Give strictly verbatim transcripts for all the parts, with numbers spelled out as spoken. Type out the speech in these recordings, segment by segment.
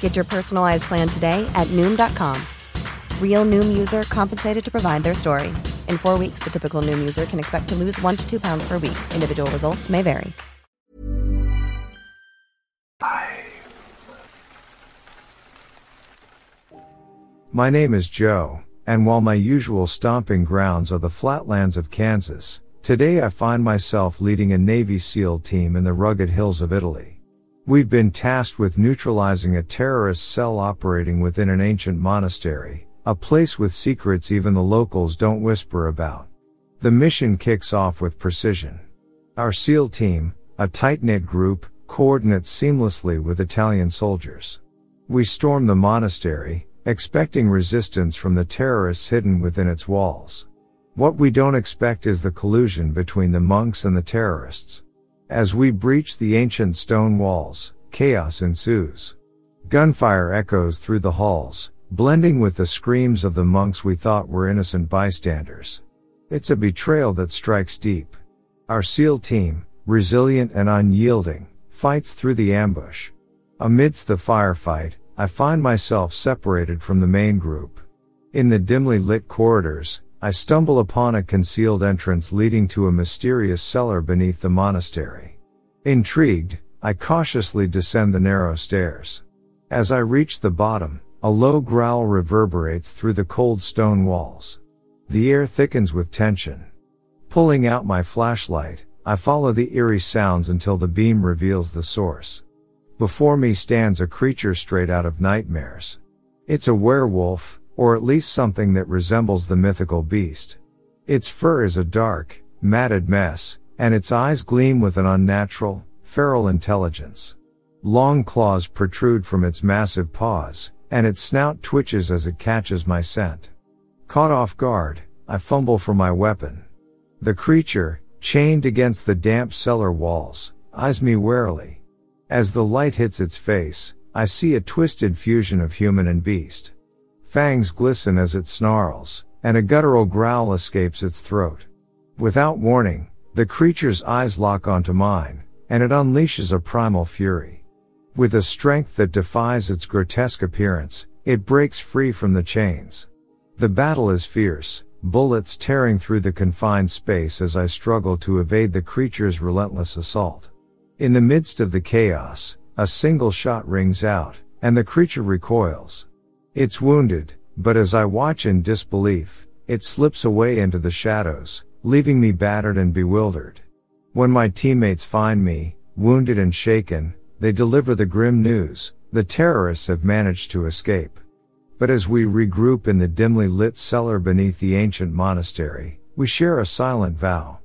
Get your personalized plan today at noom dot com. Real Noom user compensated to provide their story. In four weeks, the typical Noom user can expect to lose one to two pounds per week. Individual results may vary. My name is Joe, and while my usual stomping grounds are the flatlands of Kansas, today I find myself leading a Navy SEAL team in the rugged hills of Italy. We've been tasked with neutralizing a terrorist cell operating within an ancient monastery, a place with secrets even the locals don't whisper about. The mission kicks off with precision. Our SEAL team, a tight-knit group, coordinates seamlessly with Italian soldiers. We storm the monastery, expecting resistance from the terrorists hidden within its walls. What we don't expect is the collusion between the monks and the terrorists. As we breach the ancient stone walls, chaos ensues. Gunfire echoes through the halls, blending with the screams of the monks we thought were innocent bystanders. It's a betrayal that strikes deep. Our SEAL team, resilient and unyielding, Fights through the ambush. Amidst the firefight, I find myself separated from the main group. In the dimly lit corridors, I stumble upon a concealed entrance leading to a mysterious cellar beneath the monastery. Intrigued, I cautiously descend the narrow stairs. As I reach the bottom, a low growl reverberates through the cold stone walls. The air thickens with tension. Pulling out my flashlight, I follow the eerie sounds until the beam reveals the source. Before me stands a creature straight out of nightmares. It's a werewolf, or at least something that resembles the mythical beast. Its fur is a dark, matted mess, and its eyes gleam with an unnatural, feral intelligence. Long claws protrude from its massive paws, and its snout twitches as it catches my scent. Caught off guard, I fumble for my weapon. The creature, chained against the damp cellar walls, eyes me warily. As the light hits its face, I see a twisted fusion of human and beast. Fangs glisten as it snarls, and a guttural growl escapes its throat. Without warning, the creature's eyes lock onto mine, and it unleashes a primal fury. With a strength that defies its grotesque appearance, it breaks free from the chains. The battle is fierce, bullets tearing through the confined space as I struggle to evade the creature's relentless assault. In the midst of the chaos, a single shot rings out, and the creature recoils. It's wounded, but as I watch in disbelief, it slips away into the shadows, leaving me battered and bewildered. When my teammates find me, wounded and shaken, they deliver the grim news: the terrorists have managed to escape. But as we regroup in the dimly lit cellar beneath the ancient monastery, we share a silent vow.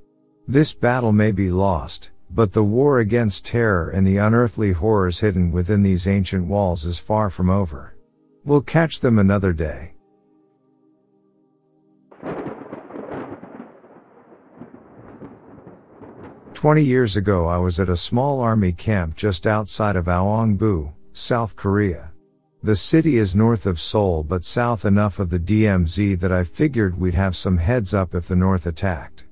This battle may be lost, but the war against terror and the unearthly horrors hidden within these ancient walls is far from over. We'll catch them another day. Twenty years ago, I was at a small army camp just outside of Awongbu, South Korea. The city is north of Seoul but south enough of the D M Z that I figured we'd have some heads up if the North attacked.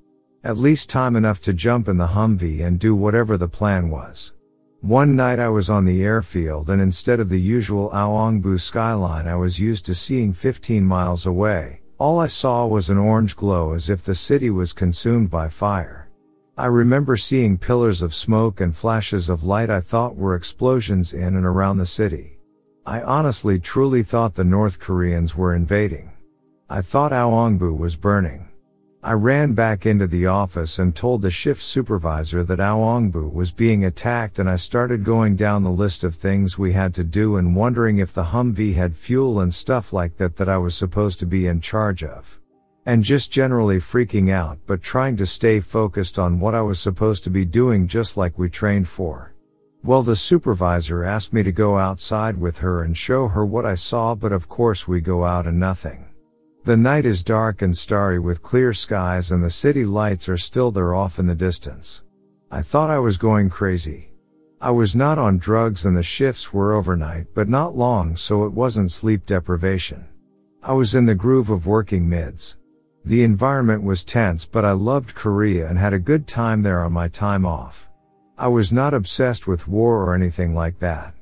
At least time enough to jump in the Humvee and do whatever the plan was. One night I was on the airfield, and instead of the usual Awongbu skyline I was used to seeing fifteen miles away, all I saw was an orange glow, as if the city was consumed by fire. I remember seeing pillars of smoke and flashes of light I thought were explosions in and around the city. I honestly truly thought the North Koreans were invading. I thought Awongbu was burning. I ran back into the office and told the shift supervisor that Awongbu was being attacked, and I started going down the list of things we had to do and wondering if the Humvee had fuel and stuff like that that I was supposed to be in charge of. And just generally freaking out, but trying to stay focused on what I was supposed to be doing, just like we trained for. Well, the supervisor asked me to go outside with her and show her what I saw, but of course we go out and nothing. The night is dark and starry with clear skies, and the city lights are still there off in the distance. I thought I was going crazy. I was not on drugs and the shifts were overnight but not long, so it wasn't sleep deprivation. I was in the groove of working mids. The environment was tense, but I loved Korea and had a good time there on my time off. I was not obsessed with war or anything like that.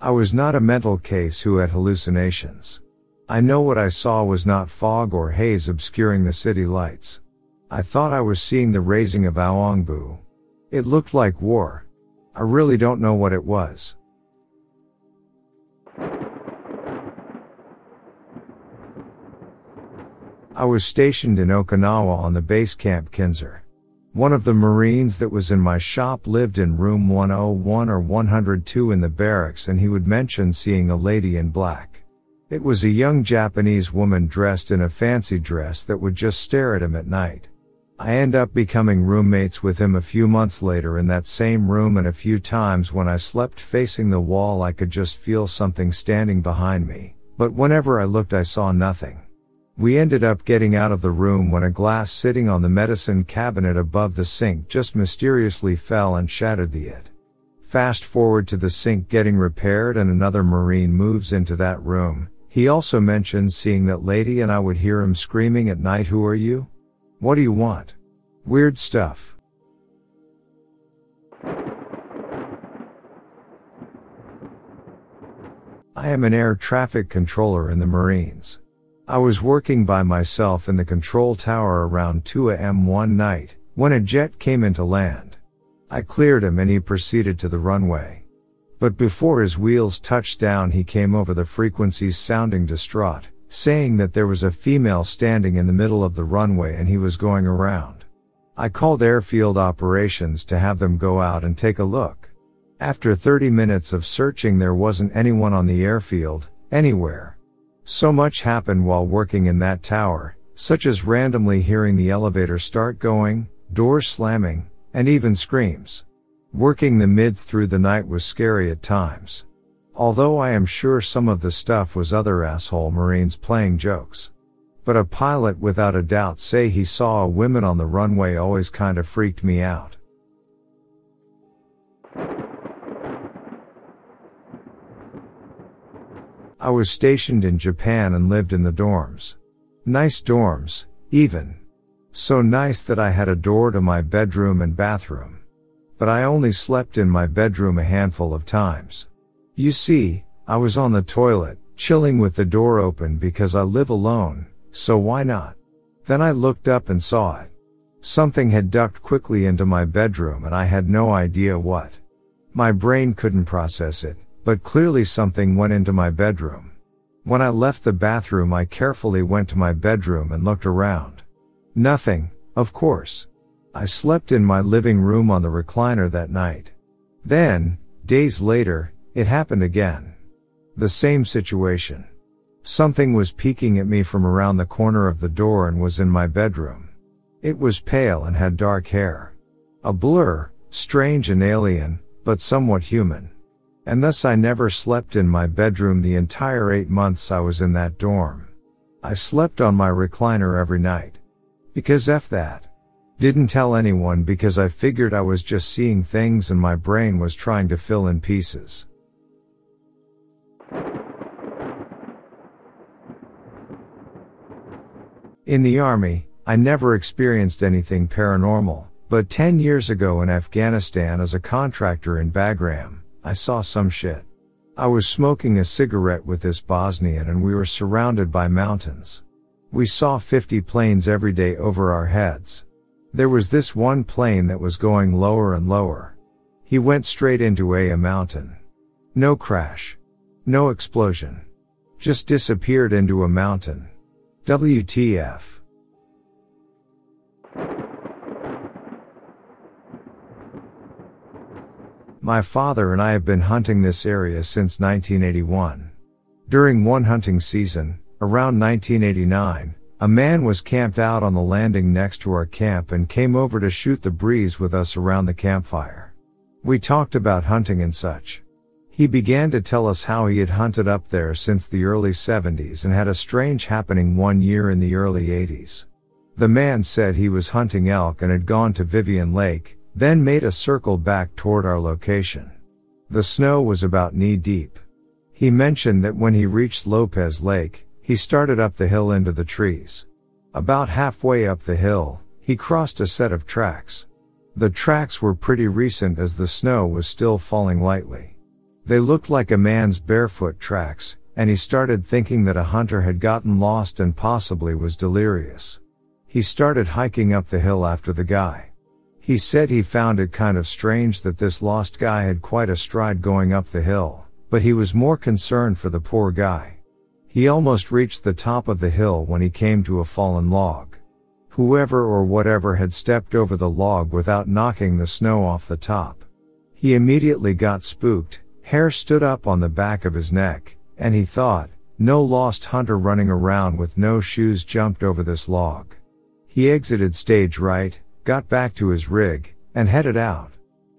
I was not a mental case who had hallucinations. I know what I saw was not fog or haze obscuring the city lights. I thought I was seeing the raising of Awongbu. It looked like war. I really don't know what it was. I was stationed in Okinawa on the base Camp Kinzer. One of the Marines that was in my shop lived in room one oh one or one oh two in the barracks, and he would mention seeing a lady in black. It was a young Japanese woman dressed in a fancy dress that would just stare at him at night. I end up becoming roommates with him a few months later in that same room, and a few times when I slept facing the wall I could just feel something standing behind me, but whenever I looked I saw nothing. We ended up getting out of the room when a glass sitting on the medicine cabinet above the sink just mysteriously fell and shattered the lid. Fast forward to the sink getting repaired, and another Marine moves into that room. He also mentions seeing that lady, and I would hear him screaming at night, "Who are you? What do you want?" Weird stuff. I am an air traffic controller in the Marines. I was working by myself in the control tower around two a.m. one night, when a jet came in to land. I cleared him and he proceeded to the runway. But before his wheels touched down he came over the frequencies sounding distraught, saying that there was a female standing in the middle of the runway and he was going around. I called airfield operations to have them go out and take a look. After thirty minutes of searching there wasn't anyone on the airfield, anywhere. So much happened while working in that tower, such as randomly hearing the elevator start going, doors slamming, and even screams. Working the mids through the night was scary at times. Although I am sure some of the stuff was other asshole Marines playing jokes. But a pilot without a doubt say he saw a woman on the runway always kinda freaked me out. I was stationed in Japan and lived in the dorms. Nice dorms, even. So nice that I had a door to my bedroom and bathroom. But I only slept in my bedroom a handful of times. You see, I was on the toilet, chilling with the door open because I live alone, so why not? Then I looked up and saw it. Something had ducked quickly into my bedroom and I had no idea what. My brain couldn't process it. But clearly something went into my bedroom. When I left the bathroom I carefully went to my bedroom and looked around. Nothing, of course. I slept in my living room on the recliner that night. Then, days later, it happened again. The same situation. Something was peeking at me from around the corner of the door and was in my bedroom. It was pale and had dark hair. A blur, strange and alien, but somewhat human. And thus I never slept in my bedroom the entire eight months I was in that dorm. I slept on my recliner every night. Because F that. Didn't tell anyone because I figured I was just seeing things and my brain was trying to fill in pieces. In the Army, I never experienced anything paranormal, but ten years ago in Afghanistan as a contractor in Bagram, I saw some shit. I was smoking a cigarette with this Bosnian and we were surrounded by mountains. We saw fifty planes every day over our heads. There was this one plane that was going lower and lower. He went straight into a mountain. No crash. No explosion. Just disappeared into a mountain. W T F. My father and I have been hunting this area since nineteen eighty-one. During one hunting season, around nineteen eighty-nine, a man was camped out on the landing next to our camp and came over to shoot the breeze with us around the campfire. We talked about hunting and such. He began to tell us how he had hunted up there since the early seventies and had a strange happening one year in the early eighties. The man said he was hunting elk and had gone to Vivian Lake, then made a circle back toward our location. The snow was about knee deep. He mentioned that when he reached Lopez Lake, he started up the hill into the trees. About halfway up the hill, he crossed a set of tracks. The tracks were pretty recent as the snow was still falling lightly. They looked like a man's barefoot tracks, and he started thinking that a hunter had gotten lost and possibly was delirious. He started hiking up the hill after the guy. He said he found it kind of strange that this lost guy had quite a stride going up the hill, but he was more concerned for the poor guy. He almost reached the top of the hill when he came to a fallen log. Whoever or whatever had stepped over the log without knocking the snow off the top. He immediately got spooked, hair stood up on the back of his neck, and he thought, no lost hunter running around with no shoes jumped over this log. He exited stage right, got back to his rig, and headed out.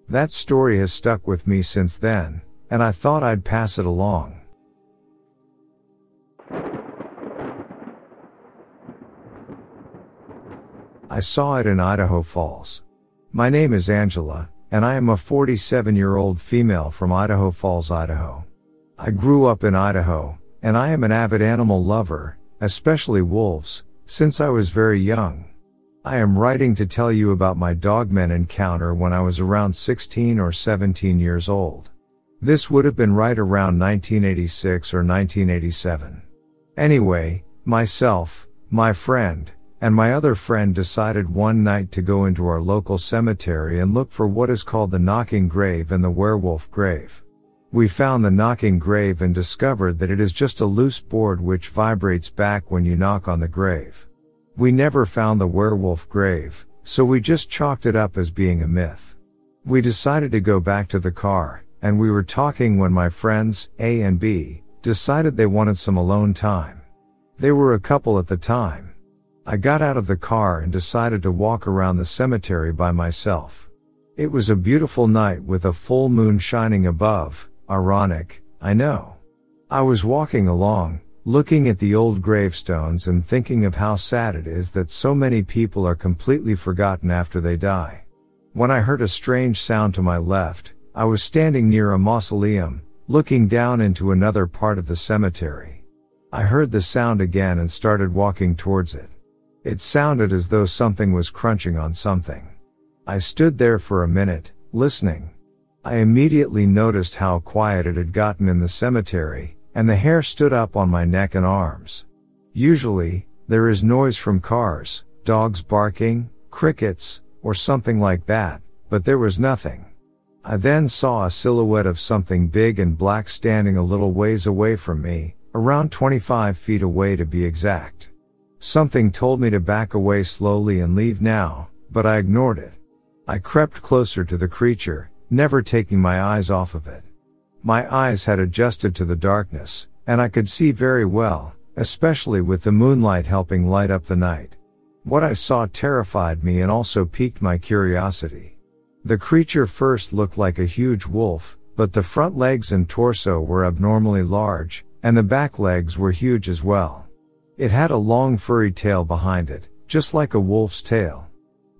That story has stuck with me since then, and I thought I'd pass it along. I saw it in Idaho Falls. My name is Angela, and I am a forty-seven-year-old female from Idaho Falls, Idaho. I grew up in Idaho, and I am an avid animal lover, especially wolves, since I was very young. I am writing to tell you about my dogman encounter when I was around sixteen or seventeen years old. This would have been right around nineteen eighty-six or nineteen eighty-seven. Anyway, myself, my friend, and my other friend decided one night to go into our local cemetery and look for what is called the knocking grave and the werewolf grave. We found the knocking grave and discovered that it is just a loose board which vibrates back when you knock on the grave. We never found the werewolf grave, so we just chalked it up as being a myth. We decided to go back to the car, and we were talking when my friends, A and B, decided they wanted some alone time. They were a couple at the time. I got out of the car and decided to walk around the cemetery by myself. It was a beautiful night with a full moon shining above, ironic, I know. I was walking along, looking at the old gravestones and thinking of how sad it is that so many people are completely forgotten after they die. When I heard a strange sound to my left, I was standing near a mausoleum, looking down into another part of the cemetery. I heard the sound again and started walking towards it. It sounded as though something was crunching on something. I stood there for a minute, listening. I immediately noticed how quiet it had gotten in the cemetery, and the hair stood up on my neck and arms. Usually, there is noise from cars, dogs barking, crickets, or something like that, but there was nothing. I then saw a silhouette of something big and black standing a little ways away from me, around twenty-five feet away to be exact. Something told me to back away slowly and leave now, but I ignored it. I crept closer to the creature, never taking my eyes off of it. My eyes had adjusted to the darkness, and I could see very well, especially with the moonlight helping light up the night. What I saw terrified me and also piqued my curiosity. The creature first looked like a huge wolf, but the front legs and torso were abnormally large, and the back legs were huge as well. It had a long furry tail behind it, just like a wolf's tail.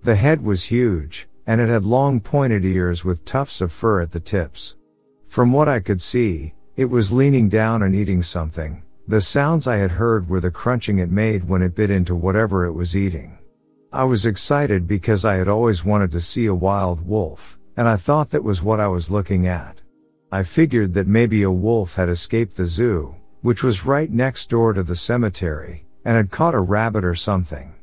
The head was huge, and it had long pointed ears with tufts of fur at the tips. From what I could see, it was leaning down and eating something. The sounds I had heard were the crunching it made when it bit into whatever it was eating. I was excited because I had always wanted to see a wild wolf, and I thought that was what I was looking at. I figured that maybe a wolf had escaped the zoo, which was right next door to the cemetery, and had caught a rabbit or something.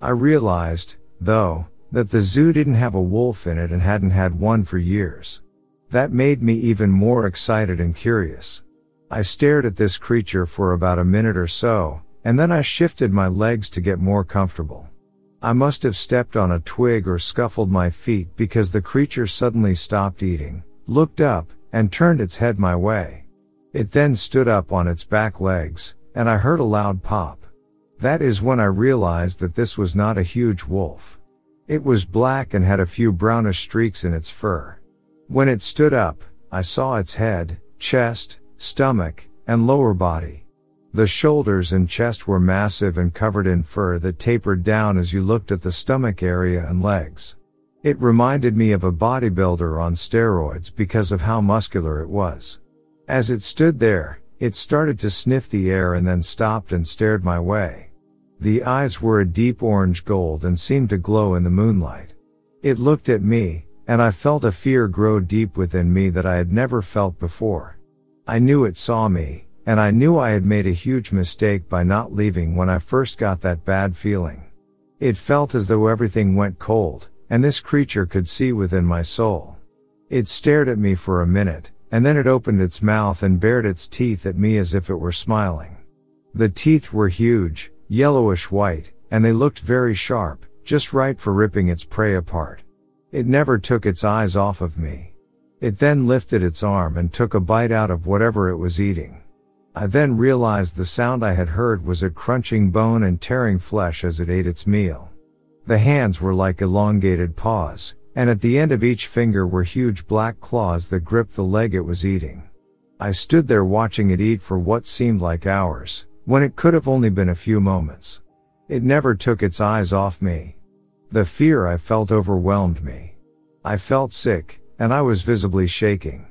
I realized, though, that the zoo didn't have a wolf in it and hadn't had one for years. That made me even more excited and curious. I stared at this creature for about a minute or so, and then I shifted my legs to get more comfortable. I must have stepped on a twig or scuffled my feet because the creature suddenly stopped eating, looked up, and turned its head my way. It then stood up on its back legs, and I heard a loud pop. That is when I realized that this was not a huge wolf. It was black and had a few brownish streaks in its fur. When it stood up, I saw its head, chest, stomach, and lower body. The shoulders and chest were massive and covered in fur that tapered down as you looked at the stomach area and legs. It reminded me of a bodybuilder on steroids because of how muscular it was. As it stood there, it started to sniff the air and then stopped and stared my way. The eyes were a deep orange gold and seemed to glow in the moonlight. It looked at me, and I felt a fear grow deep within me that I had never felt before. I knew it saw me, and I knew I had made a huge mistake by not leaving when I first got that bad feeling. It felt as though everything went cold, and this creature could see within my soul. It stared at me for a minute, and then it opened its mouth and bared its teeth at me as if it were smiling. The teeth were huge, yellowish-white, and they looked very sharp, just right for ripping its prey apart. It never took its eyes off of me. It then lifted its arm and took a bite out of whatever it was eating. I then realized the sound I had heard was it crunching bone and tearing flesh as it ate its meal. The hands were like elongated paws, and at the end of each finger were huge black claws that gripped the leg it was eating. I stood there watching it eat for what seemed like hours, when it could have only been a few moments. It never took its eyes off me. The fear I felt overwhelmed me. I felt sick, and I was visibly shaking.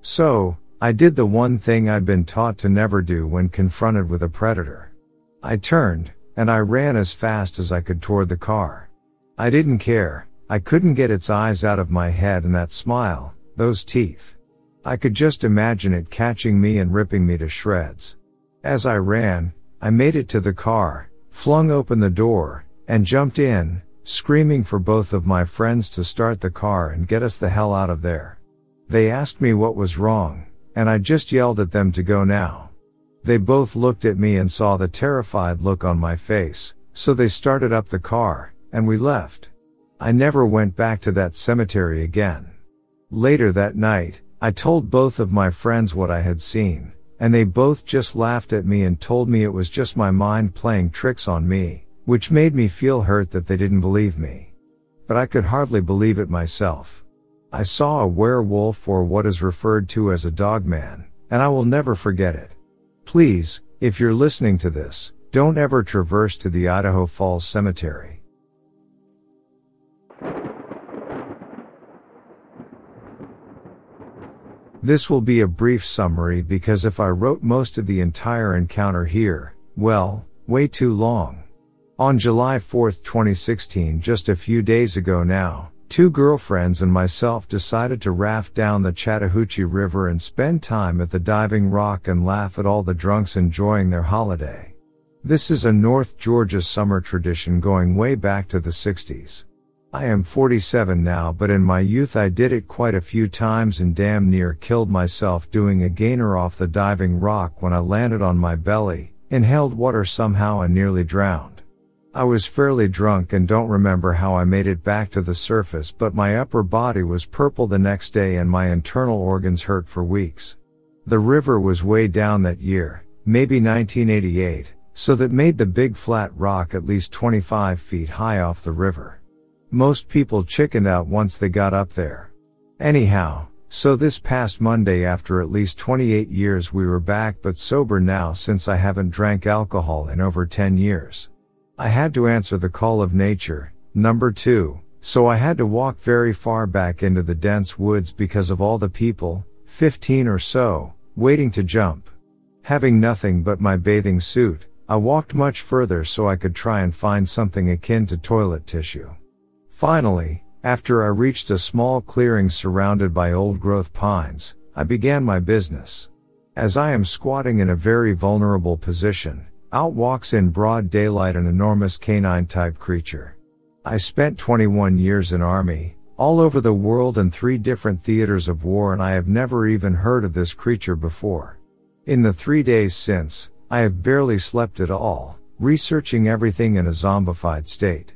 So, I did the one thing I'd been taught to never do when confronted with a predator. I turned, and I ran as fast as I could toward the car. I didn't care. I couldn't get its eyes out of my head and that smile, those teeth. I could just imagine it catching me and ripping me to shreds. As I ran, I made it to the car, flung open the door, and jumped in, screaming for both of my friends to start the car and get us the hell out of there. They asked me what was wrong, and I just yelled at them to go now. They both looked at me and saw the terrified look on my face, so they started up the car, and we left. I never went back to that cemetery again. Later that night, I told both of my friends what I had seen, and they both just laughed at me and told me it was just my mind playing tricks on me, which made me feel hurt that they didn't believe me. But I could hardly believe it myself. I saw a werewolf, or what is referred to as a dogman, and I will never forget it. Please, if you're listening to this, don't ever traverse to the Idaho Falls Cemetery. This will be a brief summary because if I wrote most of the entire encounter here, well, way too long. On July fourth, twenty sixteen, just a few days ago now, two girlfriends and myself decided to raft down the Chattahoochee River and spend time at the diving rock and laugh at all the drunks enjoying their holiday. This is a North Georgia summer tradition going way back to the sixties. I am forty-seven now, but in my youth I did it quite a few times and damn near killed myself doing a gainer off the diving rock when I landed on my belly, inhaled water somehow and nearly drowned. I was fairly drunk and don't remember how I made it back to the surface, but my upper body was purple the next day and my internal organs hurt for weeks. The river was way down that year, maybe nineteen eighty-eight, so that made the big flat rock at least twenty-five feet high off the river. Most people chickened out once they got up there. Anyhow, so this past Monday after at least twenty-eight years we were back, but sober now since I haven't drank alcohol in over ten years. I had to answer the call of nature, number two, so I had to walk very far back into the dense woods because of all the people, fifteen or so, waiting to jump. Having nothing but my bathing suit, I walked much further so I could try and find something akin to toilet tissue. Finally, after I reached a small clearing surrounded by old-growth pines, I began my business. As I am squatting in a very vulnerable position, out walks in broad daylight an enormous canine-type creature. I spent twenty-one years in Army, all over the world in three different theaters of war, and I have never even heard of this creature before. In the three days since, I have barely slept at all, researching everything in a zombified state.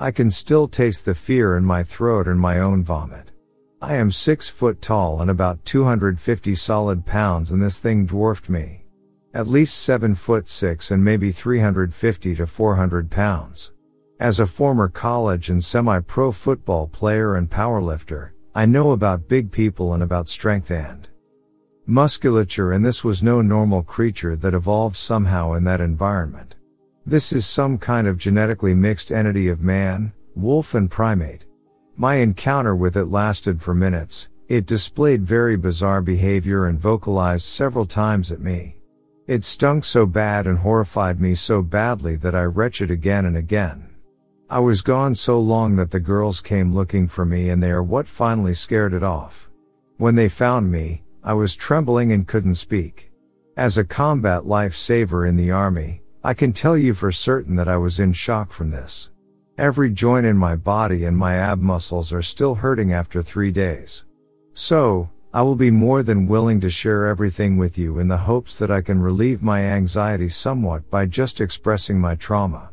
I can still taste the fear in my throat and my own vomit. I am six foot tall and about two hundred fifty solid pounds, and this thing dwarfed me. At least seven foot six and maybe three hundred fifty to four hundred pounds. As a former college and semi-pro football player and powerlifter, I know about big people and about strength and musculature, and this was no normal creature that evolved somehow in that environment. This is some kind of genetically mixed entity of man, wolf and primate. My encounter with it lasted for minutes. It displayed very bizarre behavior and vocalized several times at me. It stunk so bad and horrified me so badly that I retched again and again. I was gone so long that the girls came looking for me, and they are what finally scared it off. When they found me, I was trembling and couldn't speak. As a combat lifesaver in the Army, I can tell you for certain that I was in shock from this. Every joint in my body and my ab muscles are still hurting after three days. So, I will be more than willing to share everything with you in the hopes that I can relieve my anxiety somewhat by just expressing my trauma.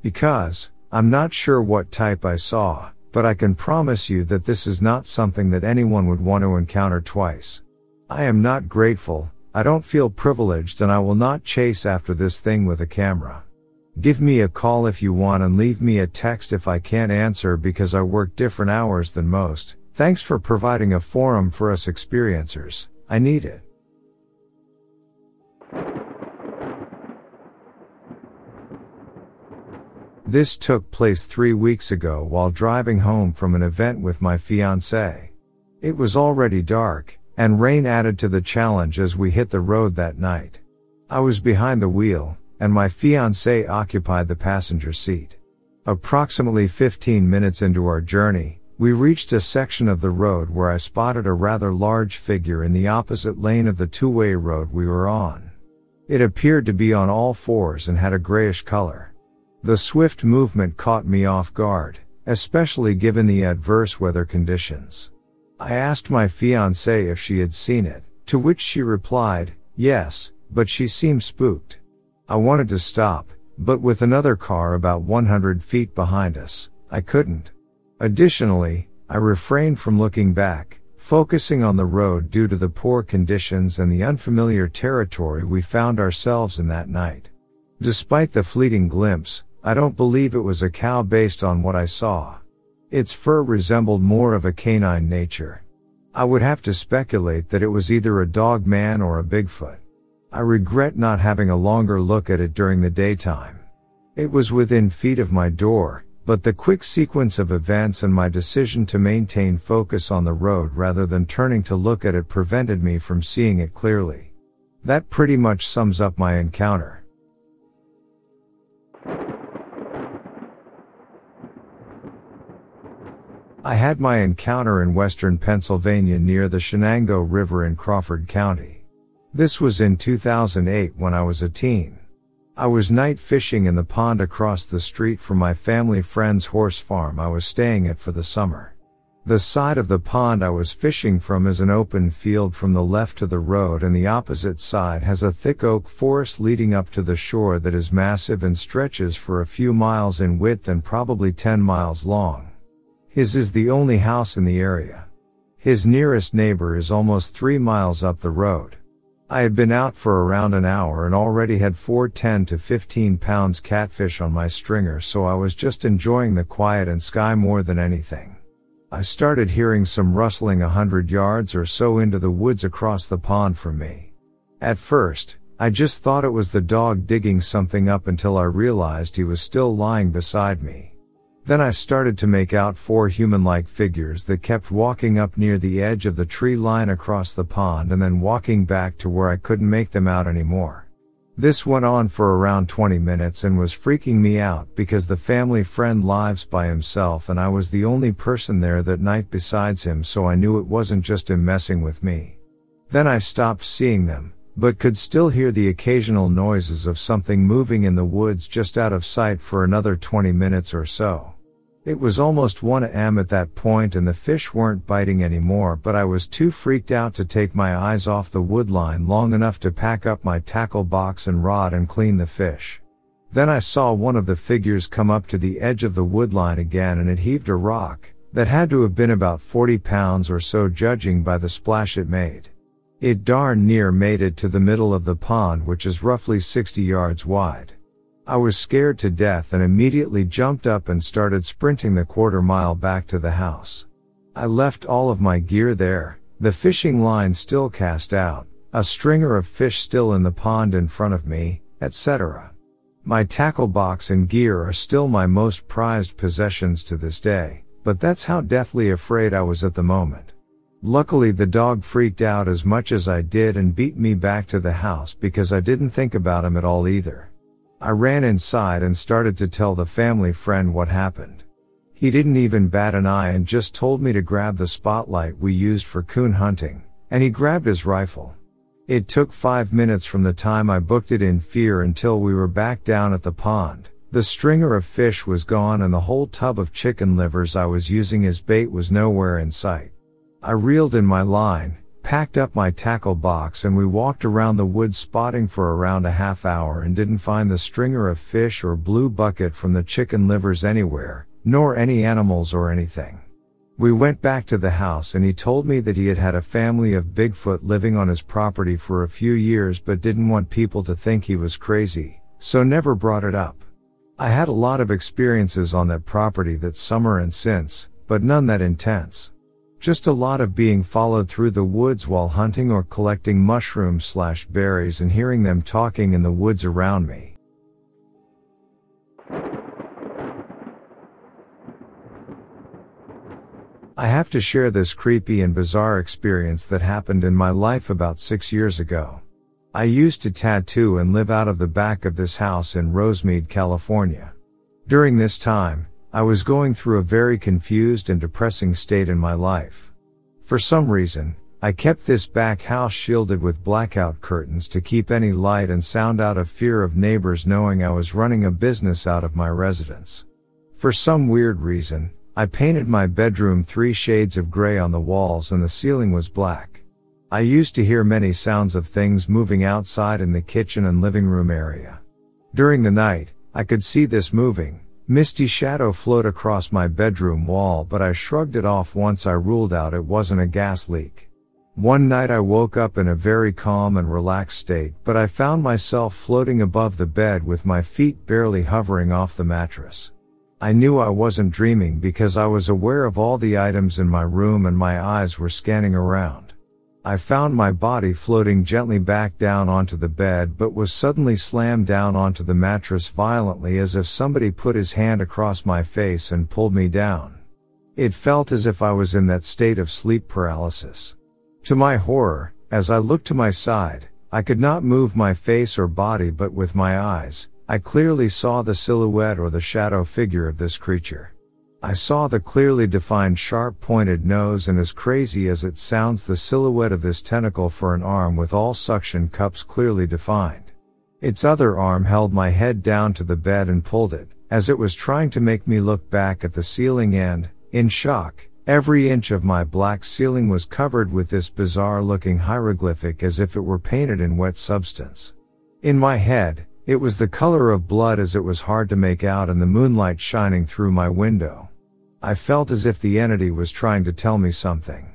Because, I'm not sure what type I saw, but I can promise you that this is not something that anyone would want to encounter twice. I am not grateful, I don't feel privileged, and I will not chase after this thing with a camera. Give me a call if you want and leave me a text if I can't answer because I work different hours than most. Thanks for providing a forum for us experiencers. I need it. This took place three weeks ago while driving home from an event with my fiancée. It was already dark, and rain added to the challenge as we hit the road that night. I was behind the wheel, and my fiancée occupied the passenger seat. Approximately fifteen minutes into our journey, We reached a section of the road where I spotted a rather large figure in the opposite lane of the two-way road we were on. It appeared to be on all fours and had a grayish color. The swift movement caught me off guard, especially given the adverse weather conditions. I asked my fiancée if she had seen it, to which she replied, yes, but she seemed spooked. I wanted to stop, but with another car about one hundred feet behind us, I couldn't. Additionally, I refrained from looking back, focusing on the road due to the poor conditions and the unfamiliar territory we found ourselves in that night. Despite the fleeting glimpse, I don't believe it was a cow based on what I saw. Its fur resembled more of a canine nature. I would have to speculate that it was either a dog man or a Bigfoot. I regret not having a longer look at it during the daytime. It was within feet of my door, but the quick sequence of events and my decision to maintain focus on the road rather than turning to look at it prevented me from seeing it clearly. That pretty much sums up my encounter. I had my encounter in western Pennsylvania near the Shenango River in Crawford County. This was in two thousand eight when I was a teen. I was night fishing in the pond across the street from my family friend's horse farm I was staying at for the summer. The side of the pond I was fishing from is an open field from the left to the road, and the opposite side has a thick oak forest leading up to the shore that is massive and stretches for a few miles in width and probably ten miles long. His is the only house in the area. His nearest neighbor is almost three miles up the road. I had been out for around an hour and already had four ten to fifteen pounds catfish on my stringer, so I was just enjoying the quiet and sky more than anything. I started hearing some rustling a hundred yards or so into the woods across the pond from me. At first, I just thought it was the dog digging something up until I realized he was still lying beside me. Then I started to make out four human-like figures that kept walking up near the edge of the tree line across the pond and then walking back to where I couldn't make them out anymore. This went on for around twenty minutes and was freaking me out because the family friend lives by himself and I was the only person there that night besides him, so I knew it wasn't just him messing with me. Then I stopped seeing them, but could still hear the occasional noises of something moving in the woods just out of sight for another twenty minutes or so. It was almost one a.m. at that point and the fish weren't biting anymore, but I was too freaked out to take my eyes off the woodline long enough to pack up my tackle box and rod and clean the fish. Then I saw one of the figures come up to the edge of the woodline again and it heaved a rock that had to have been about forty pounds or so, judging by the splash it made. It darn near made it to the middle of the pond, which is roughly sixty yards wide. I was scared to death and immediately jumped up and started sprinting the quarter mile back to the house. I left all of my gear there, the fishing line still cast out, a stringer of fish still in the pond in front of me, et cetera. My tackle box and gear are still my most prized possessions to this day, but that's how deathly afraid I was at the moment. Luckily the dog freaked out as much as I did and beat me back to the house because I didn't think about him at all either. I ran inside and started to tell the family friend what happened. He didn't even bat an eye and just told me to grab the spotlight we used for coon hunting, and he grabbed his rifle. It took five minutes from the time I booked it in fear until we were back down at the pond. The stringer of fish was gone and the whole tub of chicken livers I was using as bait was nowhere in sight. I reeled in my line, packed up my tackle box and we walked around the woods spotting for around a half hour and didn't find the stringer of fish or blue bucket from the chicken livers anywhere, nor any animals or anything. We went back to the house and he told me that he had had a family of Bigfoot living on his property for a few years but didn't want people to think he was crazy, so never brought it up. I had a lot of experiences on that property that summer and since, but none that intense. Just a lot of being followed through the woods while hunting or collecting mushrooms slash berries and hearing them talking in the woods around me. I have to share this creepy and bizarre experience that happened in my life about six years ago. I used to tattoo and live out of the back of this house in Rosemead, California. During this time, I was going through a very confused and depressing state in my life. For some reason, I kept this back house shielded with blackout curtains to keep any light and sound out of fear of neighbors knowing I was running a business out of my residence. For some weird reason, I painted my bedroom three shades of gray on the walls and the ceiling was black. I used to hear many sounds of things moving outside in the kitchen and living room area. During the night, I could see this moving, misty shadow float across my bedroom wall, but I shrugged it off once I ruled out it wasn't a gas leak. One night I woke up in a very calm and relaxed state, but I found myself floating above the bed with my feet barely hovering off the mattress. I knew I wasn't dreaming because I was aware of all the items in my room and my eyes were scanning around. I found my body floating gently back down onto the bed, but was suddenly slammed down onto the mattress violently as if somebody put his hand across my face and pulled me down. It felt as if I was in that state of sleep paralysis. To my horror, as I looked to my side, I could not move my face or body, but with my eyes, I clearly saw the silhouette or the shadow figure of this creature. I saw the clearly defined sharp-pointed nose and, as crazy as it sounds, the silhouette of this tentacle for an arm with all suction cups clearly defined. Its other arm held my head down to the bed and pulled it, as it was trying to make me look back at the ceiling and, in shock, every inch of my black ceiling was covered with this bizarre-looking hieroglyphic as if it were painted in wet substance. In my head, it was the color of blood as it was hard to make out in the moonlight shining through my window. I felt as if the entity was trying to tell me something.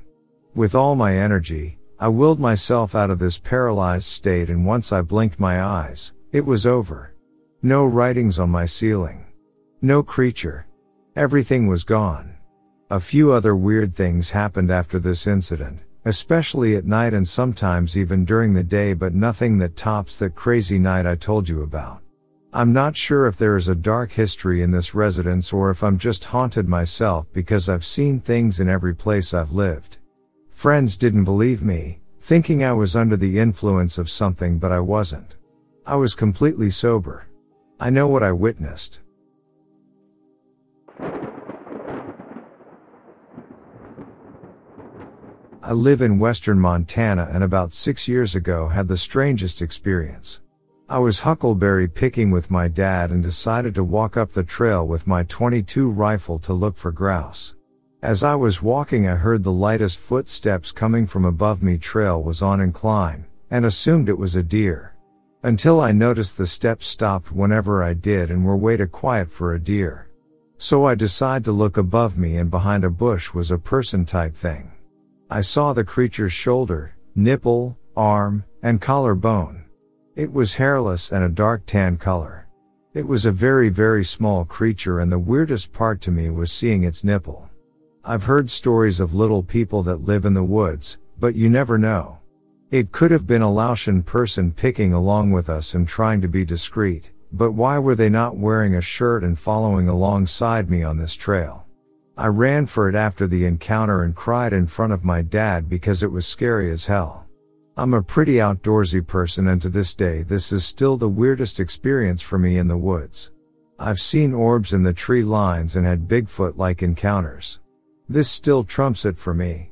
With all my energy, I willed myself out of this paralyzed state, and once I blinked my eyes, it was over. No writings on my ceiling. No creature. Everything was gone. A few other weird things happened after this incident, especially at night and sometimes even during the day, but nothing that tops that crazy night I told you about. I'm not sure if there is a dark history in this residence or if I'm just haunted myself, because I've seen things in every place I've lived. Friends didn't believe me, thinking I was under the influence of something, but I wasn't. I was completely sober. I know what I witnessed. I live in western Montana, and about six years ago had the strangest experience. I was huckleberry picking with my dad and decided to walk up the trail with my twenty-two rifle to look for grouse. As I was walking, I heard the lightest footsteps coming from above me. Trail was on incline, and assumed it was a deer. Until I noticed the steps stopped whenever I did and were way too quiet for a deer. So I decided to look above me, and behind a bush was a person type thing. I saw the creature's shoulder, nipple, arm, and collarbone. It was hairless and a dark tan color. It was a very, very small creature, and the weirdest part to me was seeing its nipple. I've heard stories of little people that live in the woods, but you never know. It could have been a Laotian person picking along with us and trying to be discreet, but why were they not wearing a shirt and following alongside me on this trail? I ran for it after the encounter and cried in front of my dad because it was scary as hell. I'm a pretty outdoorsy person, and to this day this is still the weirdest experience for me in the woods. I've seen orbs in the tree lines and had Bigfoot-like encounters. This still trumps it for me.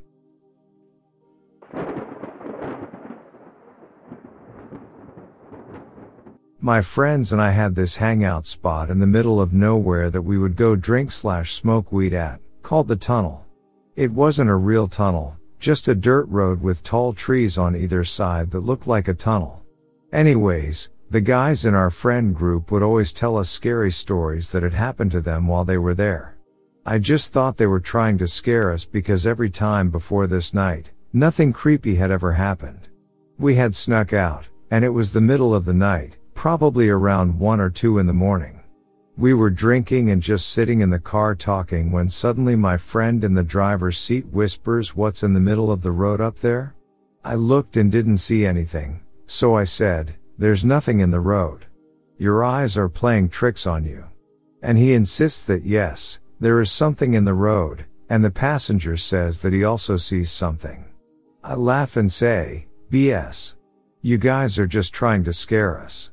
My friends and I had this hangout spot in the middle of nowhere that we would go drink slash smoke weed at, called the tunnel. It wasn't a real tunnel, just a dirt road with tall trees on either side that looked like a tunnel. Anyways, the guys in our friend group would always tell us scary stories that had happened to them while they were there. I just thought they were trying to scare us because every time before this night, nothing creepy had ever happened. We had snuck out, and it was the middle of the night, probably around one or two in the morning. We were drinking and just sitting in the car talking when suddenly my friend in the driver's seat whispers, "What's in the middle of the road up there?" I looked and didn't see anything, so I said, "There's nothing in the road. Your eyes are playing tricks on you." And he insists that yes, there is something in the road, and the passenger says that he also sees something. I laugh and say, "B S. You guys are just trying to scare us."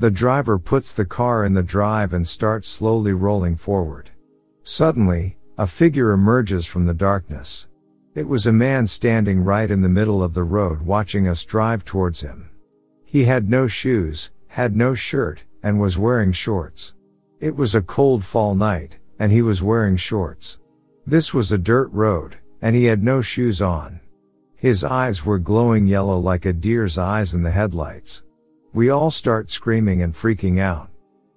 The driver puts the car in the drive and starts slowly rolling forward. Suddenly, a figure emerges from the darkness. It was a man standing right in the middle of the road watching us drive towards him. He had no shoes, had no shirt, and was wearing shorts. It was a cold fall night, and he was wearing shorts. This was a dirt road, and he had no shoes on. His eyes were glowing yellow like a deer's eyes in the headlights. We all start screaming and freaking out.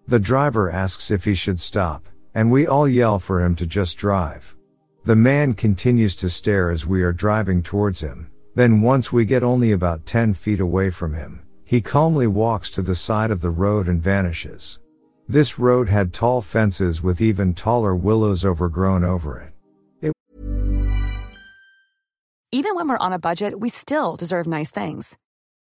The driver asks if he should stop, and we all yell for him to just drive. The man continues to stare as we are driving towards him, then once we get only about ten feet away from him, he calmly walks to the side of the road and vanishes. This road had tall fences with even taller willows overgrown over it. Even when we're on a budget, we still deserve nice things.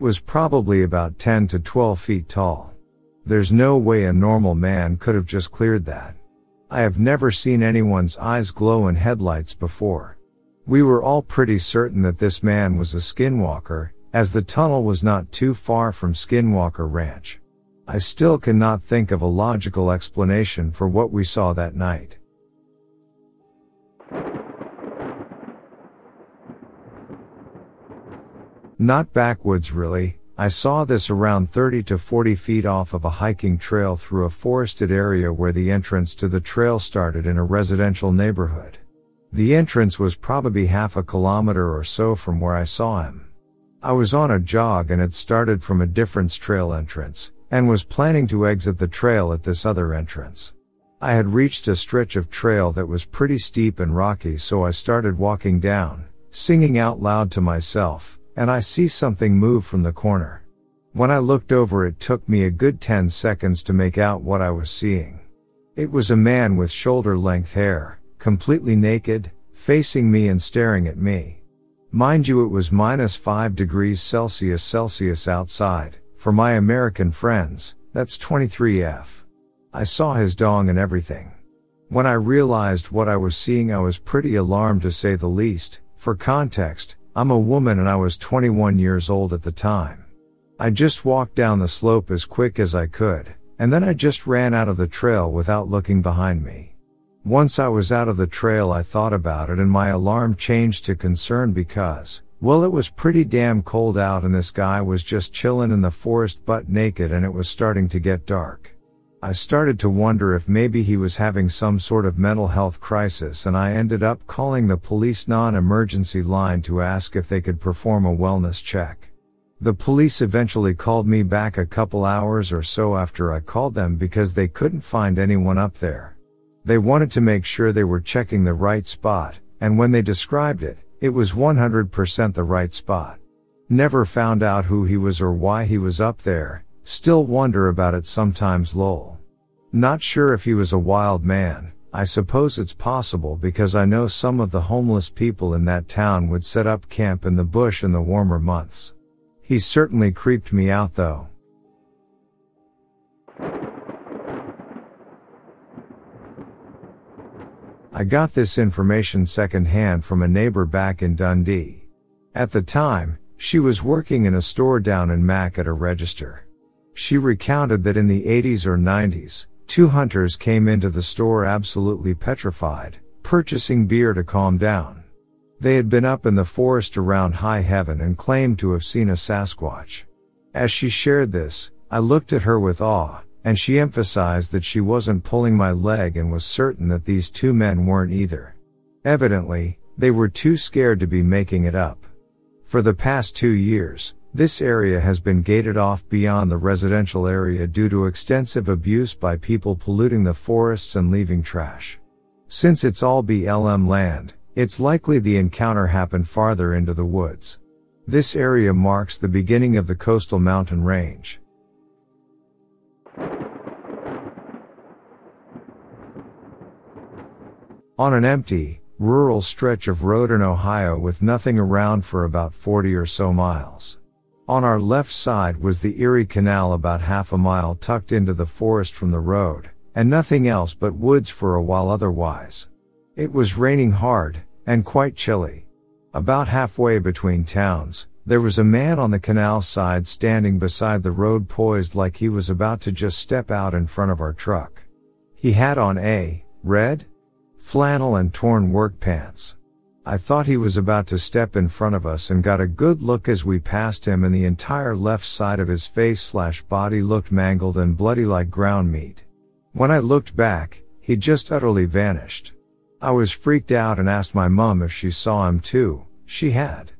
Was probably about ten to twelve feet tall. There's no way a normal man could have just cleared that. I have never seen anyone's eyes glow in headlights before. We were all pretty certain that this man was a skinwalker, as the tunnel was not too far from Skinwalker Ranch. I still cannot think of a logical explanation for what we saw that night. Not backwoods really, I saw this around thirty to forty feet off of a hiking trail through a forested area where the entrance to the trail started in a residential neighborhood. The entrance was probably half a kilometer or so from where I saw him. I was on a jog and had started from a different trail entrance, and was planning to exit the trail at this other entrance. I had reached a stretch of trail that was pretty steep and rocky, so I started walking down, singing out loud to myself, and I see something move from the corner. When I looked over, it took me a good ten seconds to make out what I was seeing. It was a man with shoulder-length hair, completely naked, facing me and staring at me. Mind you, it was minus five degrees Celsius outside. For my American friends, that's twenty-three Fahrenheit. I saw his dong and everything. When I realized what I was seeing, I was pretty alarmed to say the least. For context, I'm a woman and I was twenty-one years old at the time. I just walked down the slope as quick as I could, and then I just ran out of the trail without looking behind me. Once I was out of the trail, I thought about it and my alarm changed to concern because, well, it was pretty damn cold out and this guy was just chillin' in the forest butt naked, and it was starting to get dark. I started to wonder if maybe he was having some sort of mental health crisis, and I ended up calling the police non-emergency line to ask if they could perform a wellness check. The police eventually called me back a couple hours or so after I called them because they couldn't find anyone up there. They wanted to make sure they were checking the right spot, and when they described it, it was one hundred percent the right spot. Never found out who he was or why he was up there. Still wonder about it sometimes lol. Not sure if he was a wild man. I suppose it's possible because I know some of the homeless people in that town would set up camp in the bush in the warmer months. He certainly creeped me out though. I got this information secondhand from a neighbor back in Dundee. At the time, she was working in a store down in Mac at a register. She recounted that in the eighties or nineties, two hunters came into the store absolutely petrified, purchasing beer to calm down. They had been up in the forest around high heaven and claimed to have seen a Sasquatch. As she shared this, I looked at her with awe, and she emphasized that she wasn't pulling my leg and was certain that these two men weren't either. Evidently, they were too scared to be making it up. For the past two years, this area has been gated off beyond the residential area due to extensive abuse by people polluting the forests and leaving trash. Since it's all B L M land, it's likely the encounter happened farther into the woods. This area marks the beginning of the coastal mountain range. On an empty, rural stretch of road in Ohio with nothing around for about forty or so miles. On our left side was the Erie Canal, about half a mile tucked into the forest from the road, and nothing else but woods for a while otherwise. It was raining hard, and quite chilly. About halfway between towns, there was a man on the canal side standing beside the road, poised like he was about to just step out in front of our truck. He had on a red flannel and torn work pants. I thought he was about to step in front of us and got a good look as we passed him, and the entire left side of his face slash body looked mangled and bloody like ground meat. When I looked back, he just utterly vanished. I was freaked out and asked my mom if she saw him too. She had.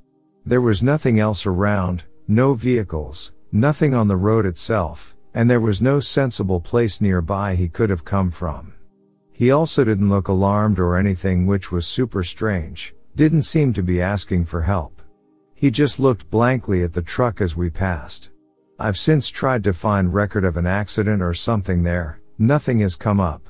There was nothing else around, no vehicles, nothing on the road itself, and there was no sensible place nearby he could have come from. He also didn't look alarmed or anything, which was super strange, didn't seem to be asking for help. He just looked blankly at the truck as we passed. I've since tried to find record of an accident or something there, nothing has come up.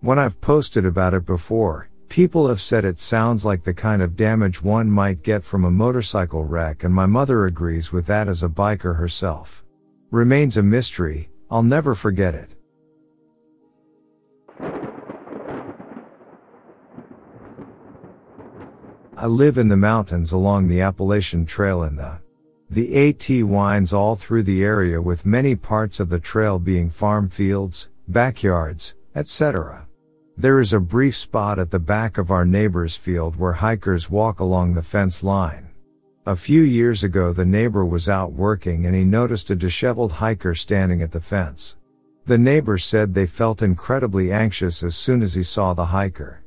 When I've posted about it before, people have said it sounds like the kind of damage one might get from a motorcycle wreck, and my mother agrees with that as a biker herself. Remains a mystery, I'll never forget it. I live in the mountains along the Appalachian Trail in the. The AT winds all through the area, with many parts of the trail being farm fields, backyards, et cetera. There is a brief spot at the back of our neighbor's field where hikers walk along the fence line. A few years ago the neighbor was out working and he noticed a disheveled hiker standing at the fence. The neighbor said they felt incredibly anxious as soon as he saw the hiker.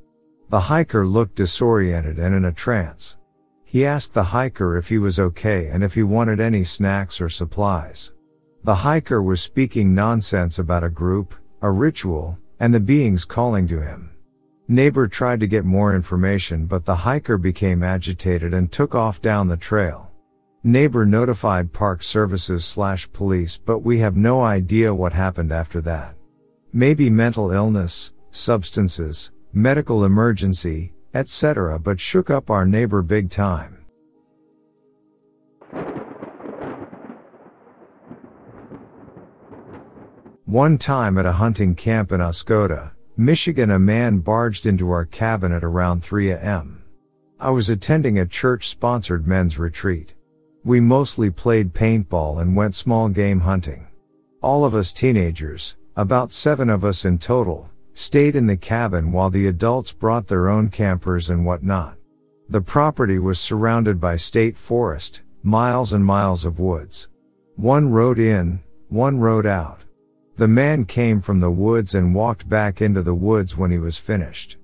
The hiker looked disoriented and in a trance. He asked the hiker if he was okay and if he wanted any snacks or supplies. The hiker was speaking nonsense about a group, a ritual, and the beings calling to him. Neighbor tried to get more information, but the hiker became agitated and took off down the trail. Neighbor notified park services slash police, but we have no idea what happened after that. Maybe mental illness, substances, medical emergency, et cetera, but shook up our neighbor big time. One time at a hunting camp in Oscoda, Michigan, a man barged into our cabin at around three a.m. I was attending a church-sponsored men's retreat. We mostly played paintball and went small game hunting. All of us teenagers, about seven of us in total, stayed in the cabin while the adults brought their own campers and whatnot. The property was surrounded by state forest, miles and miles of woods. One road in, one road out. The man came from the woods and walked back into the woods when he was finished.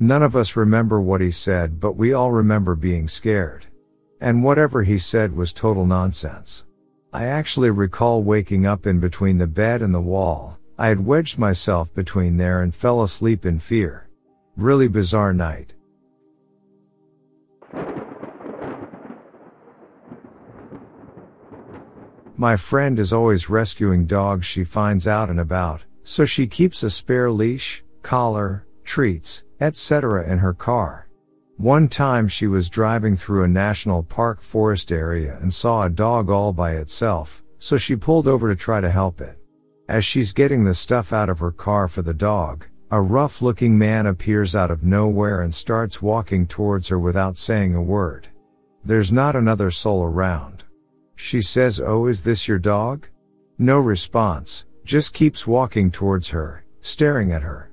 None of us remember what he said, but we all remember being scared. And whatever he said was total nonsense. I actually recall waking up in between the bed and the wall. I had wedged myself between there and fell asleep in fear. Really bizarre night. My friend is always rescuing dogs she finds out and about, so she keeps a spare leash, collar, treats, et cetera in her car. One time she was driving through a national park forest area and saw a dog all by itself, so she pulled over to try to help it. As she's getting the stuff out of her car for the dog, a rough-looking man appears out of nowhere and starts walking towards her without saying a word. There's not another soul around. She says, "Oh, is this your dog?" No response, just keeps walking towards her, staring at her.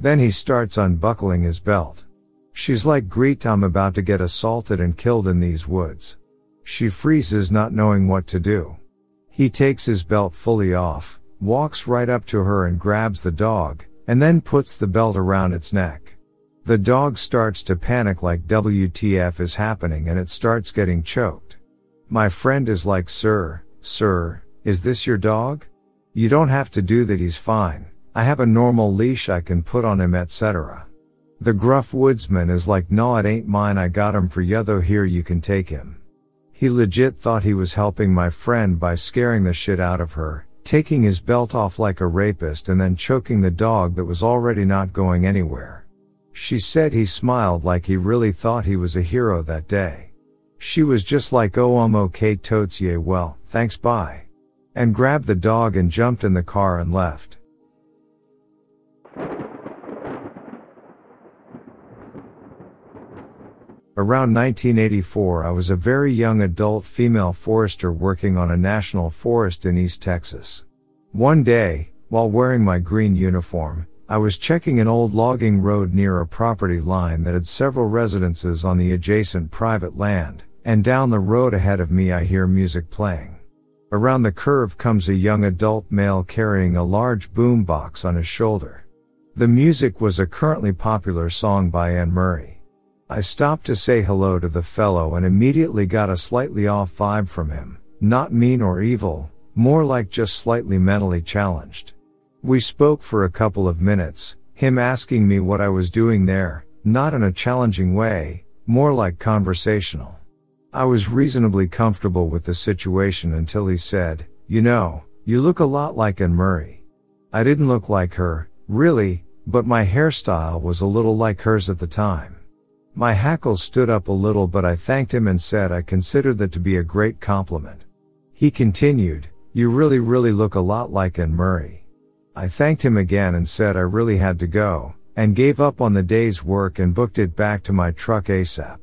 Then he starts unbuckling his belt. She's like, "Greet, I'm about to get assaulted and killed in these woods." She freezes, not knowing what to do. He takes his belt fully off, walks right up to her and grabs the dog, and then puts the belt around its neck. The dog starts to panic like W T F is happening, and it starts getting choked. My friend is like, sir, sir, is this your dog? You don't have to do that, he's fine. I have a normal leash I can put on him, et cetera. The gruff woodsman is like, no, it ain't mine, I got him for you, though, here, you can take him. He legit thought he was helping my friend by scaring the shit out of her, taking his belt off like a rapist, and then choking the dog that was already not going anywhere. She said he smiled like he really thought he was a hero that day. She was just like, oh, I'm okay, totes, yeah, well, thanks, bye. And grabbed the dog and jumped in the car and left. Around nineteen eighty-four, I was a very young adult female forester working on a national forest in East Texas. One day, while wearing my green uniform, I was checking an old logging road near a property line that had several residences on the adjacent private land, and down the road ahead of me I hear music playing. Around the curve comes a young adult male carrying a large boombox on his shoulder. The music was a currently popular song by Ann Murray. I stopped to say hello to the fellow and immediately got a slightly off vibe from him, not mean or evil, more like just slightly mentally challenged. We spoke for a couple of minutes, him asking me what I was doing there, not in a challenging way, more like conversational. I was reasonably comfortable with the situation until he said, you know, you look a lot like Ann Murray. I didn't look like her, really, but my hairstyle was a little like hers at the time. My hackles stood up a little, but I thanked him and said I considered that to be a great compliment. He continued, you really really look a lot like Ann Murray. I thanked him again and said I really had to go, and gave up on the day's work and booked it back to my truck ASAP.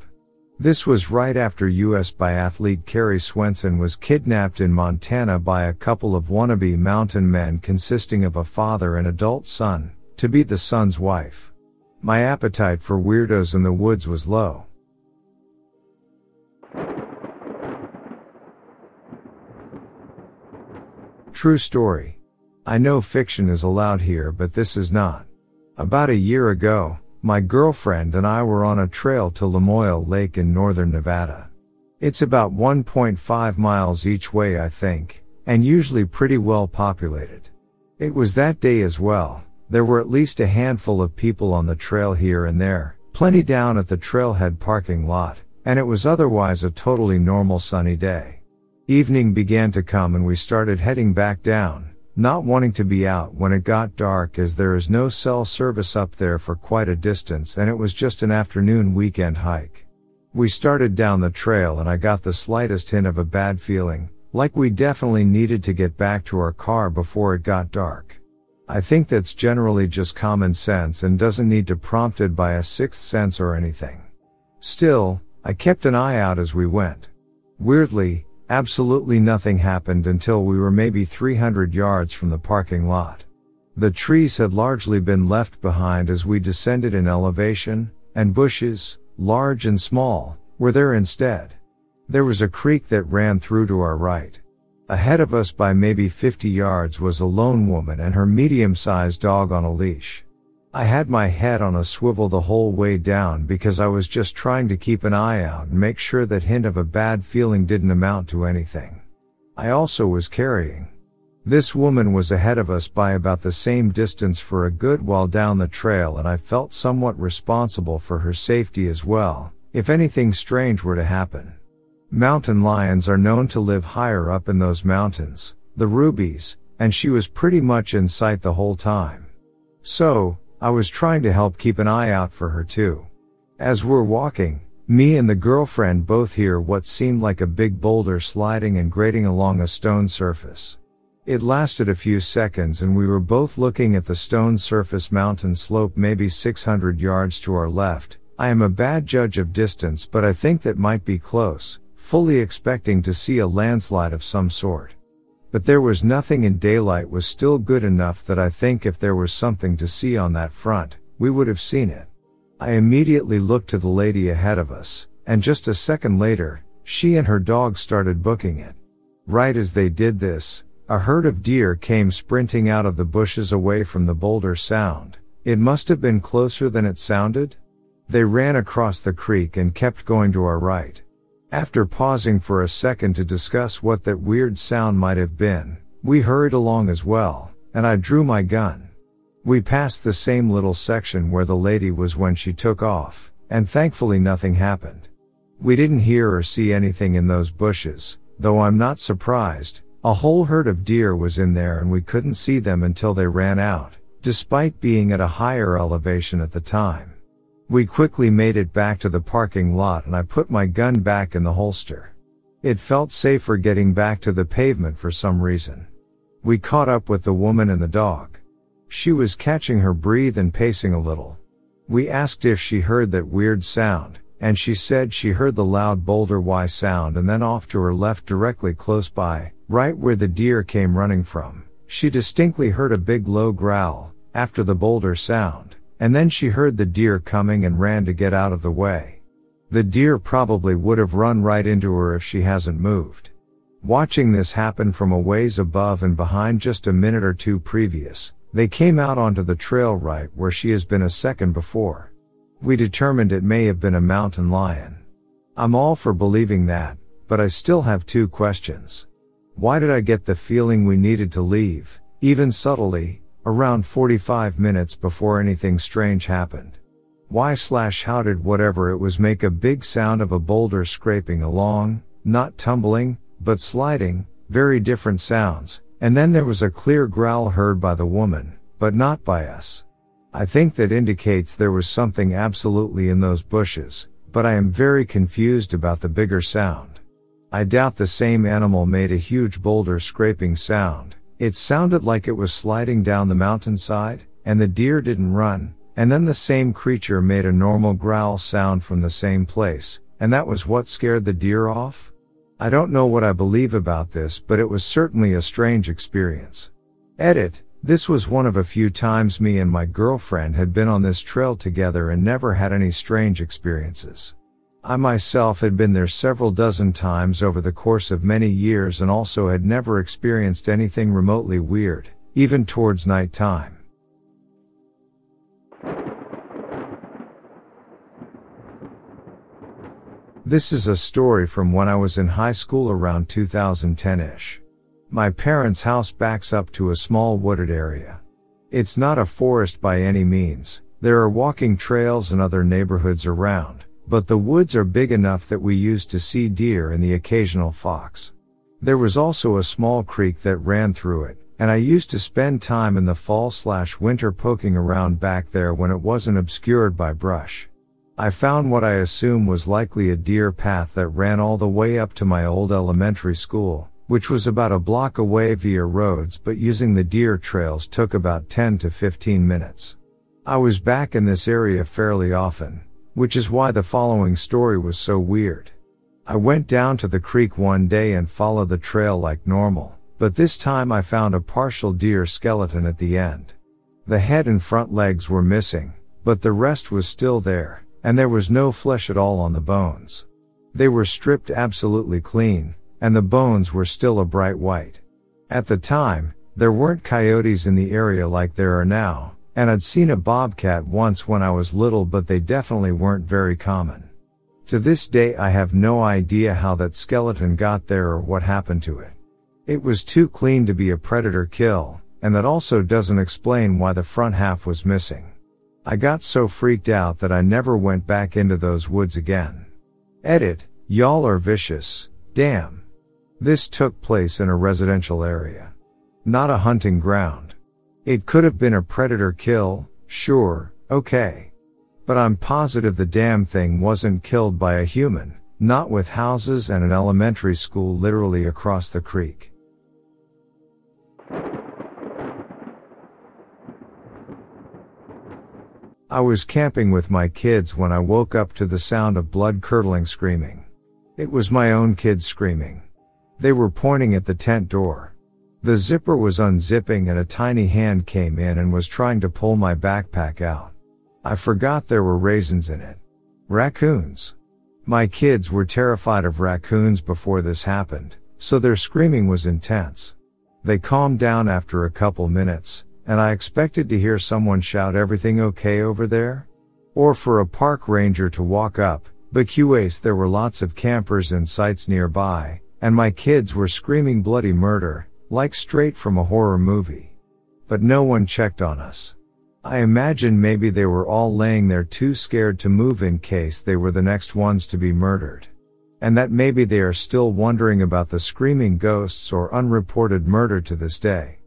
This was right after U S biathlete Kerry Swenson was kidnapped in Montana by a couple of wannabe mountain men consisting of a father and adult son, to be the son's wife. My appetite for weirdos in the woods was low. True story. I know fiction is allowed here, but this is not. About a year ago, my girlfriend and I were on a trail to Lamoille Lake in northern Nevada. It's about one point five miles each way, I think, and usually pretty well populated. It was that day as well. There were at least a handful of people on the trail here and there, plenty down at the trailhead parking lot, and it was otherwise a totally normal sunny day. Evening began to come and we started heading back down, not wanting to be out when it got dark, as there is no cell service up there for quite a distance and it was just an afternoon weekend hike. We started down the trail and I got the slightest hint of a bad feeling, like we definitely needed to get back to our car before it got dark. I think that's generally just common sense and doesn't need to be prompted by a sixth sense or anything. Still, I kept an eye out as we went. Weirdly, absolutely nothing happened until we were maybe three hundred yards from the parking lot. The trees had largely been left behind as we descended in elevation, and bushes, large and small, were there instead. There was a creek that ran through to our right. Ahead of us by maybe fifty yards was a lone woman and her medium-sized dog on a leash. I had my head on a swivel the whole way down because I was just trying to keep an eye out and make sure that hint of a bad feeling didn't amount to anything. I also was carrying. This woman was ahead of us by about the same distance for a good while down the trail, and I felt somewhat responsible for her safety as well, if anything strange were to happen. Mountain lions are known to live higher up in those mountains, the Rubies, and she was pretty much in sight the whole time. So, I was trying to help keep an eye out for her too. As we're walking, me and the girlfriend both hear what seemed like a big boulder sliding and grating along a stone surface. It lasted a few seconds and we were both looking at the stone surface mountain slope maybe six hundred yards to our left. I am a bad judge of distance, but I think that might be close. Fully expecting to see a landslide of some sort. But there was nothing, and daylight was still good enough that I think if there was something to see on that front, we would have seen it. I immediately looked to the lady ahead of us, and just a second later, she and her dog started booking it. Right as they did this, a herd of deer came sprinting out of the bushes away from the boulder sound. It must have been closer than it sounded. They ran across the creek and kept going to our right. After pausing for a second to discuss what that weird sound might have been, we hurried along as well, and I drew my gun. We passed the same little section where the lady was when she took off, and thankfully nothing happened. We didn't hear or see anything in those bushes, though I'm not surprised. A whole herd of deer was in there and we couldn't see them until they ran out, despite being at a higher elevation at the time. We quickly made it back to the parking lot and I put my gun back in the holster. It felt safer getting back to the pavement for some reason. We caught up with the woman and the dog. She was catching her breath and pacing a little. We asked if she heard that weird sound, and she said she heard the loud boulder Y sound and then off to her left directly close by, right where the deer came running from. She distinctly heard a big low growl, after the boulder sound, and then she heard the deer coming and ran to get out of the way. The deer probably would have run right into her if she hasn't moved. Watching this happen from a ways above and behind just a minute or two previous, they came out onto the trail right where she has been a second before. We determined it may have been a mountain lion. I'm all for believing that, but I still have two questions. Why did I get the feeling we needed to leave, even subtly, around forty-five minutes before anything strange happened? Why slash how did whatever it was make a big sound of a boulder scraping along, not tumbling, but sliding, very different sounds, and then there was a clear growl heard by the woman, but not by us. I think that indicates there was something absolutely in those bushes, but I am very confused about the bigger sound. I doubt the same animal made a huge boulder scraping sound. It sounded like it was sliding down the mountainside, and the deer didn't run, and then the same creature made a normal growl sound from the same place, and that was what scared the deer off? I don't know what I believe about this, but it was certainly a strange experience. Edit: this was one of a few times me and my girlfriend had been on this trail together and never had any strange experiences. I myself had been there several dozen times over the course of many years and also had never experienced anything remotely weird, even towards nighttime. This is a story from when I was in high school around two thousand ten-ish. My parents' house backs up to a small wooded area. It's not a forest by any means, there are walking trails and other neighborhoods around, but the woods are big enough that we used to see deer and the occasional fox. There was also a small creek that ran through it, and I used to spend time in the fall slash winter poking around back there when it wasn't obscured by brush. I found what I assume was likely a deer path that ran all the way up to my old elementary school, which was about a block away via roads, but using the deer trails took about ten to fifteen minutes. I was back in this area fairly often, which is why the following story was so weird. I went down to the creek one day and followed the trail like normal, but this time I found a partial deer skeleton at the end. The head and front legs were missing, but the rest was still there, and there was no flesh at all on the bones. They were stripped absolutely clean, and the bones were still a bright white. At the time, there weren't coyotes in the area like there are now, and I'd seen a bobcat once when I was little, but they definitely weren't very common. To this day I have no idea how that skeleton got there or what happened to it. It was too clean to be a predator kill, and that also doesn't explain why the front half was missing. I got so freaked out that I never went back into those woods again. Edit: y'all are vicious, damn. This took place in a residential area, not a hunting ground. It could have been a predator kill, sure, okay. But I'm positive the damn thing wasn't killed by a human, not with houses and an elementary school literally across the creek. I was camping with my kids when I woke up to the sound of blood-curdling screaming. It was my own kids screaming. They were pointing at the tent door. The zipper was unzipping and a tiny hand came in and was trying to pull my backpack out. I forgot there were raisins in it. Raccoons. My kids were terrified of raccoons before this happened, so their screaming was intense. They calmed down after a couple minutes, and I expected to hear someone shout "everything okay over there?" or for a park ranger to walk up, but Qs there were lots of campers in sites nearby, and my kids were screaming bloody murder, like straight from a horror movie. But no one checked on us. I imagine maybe they were all laying there too scared to move in case they were the next ones to be murdered. And that maybe they are still wondering about the screaming ghosts or unreported murder to this day.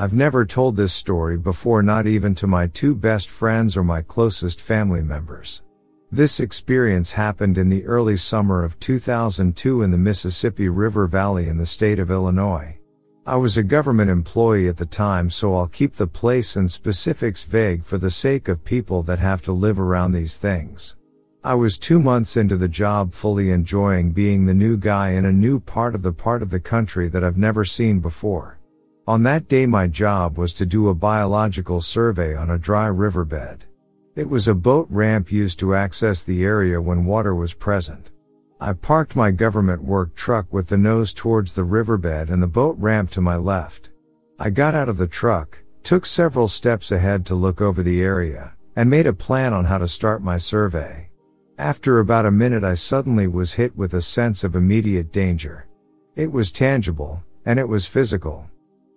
I've never told this story before, not even to my two best friends or my closest family members. This experience happened in the early summer of two thousand two in the Mississippi River Valley in the state of Illinois. I was a government employee at the time, so I'll keep the place and specifics vague for the sake of people that have to live around these things. I was two months into the job, fully enjoying being the new guy in a new part of the part of the country that I've never seen before. On that day, my job was to do a biological survey on a dry riverbed. It was a boat ramp used to access the area when water was present. I parked my government work truck with the nose towards the riverbed and the boat ramp to my left. I got out of the truck, took several steps ahead to look over the area, and made a plan on how to start my survey. After about a minute, I suddenly was hit with a sense of immediate danger. It was tangible, and it was physical.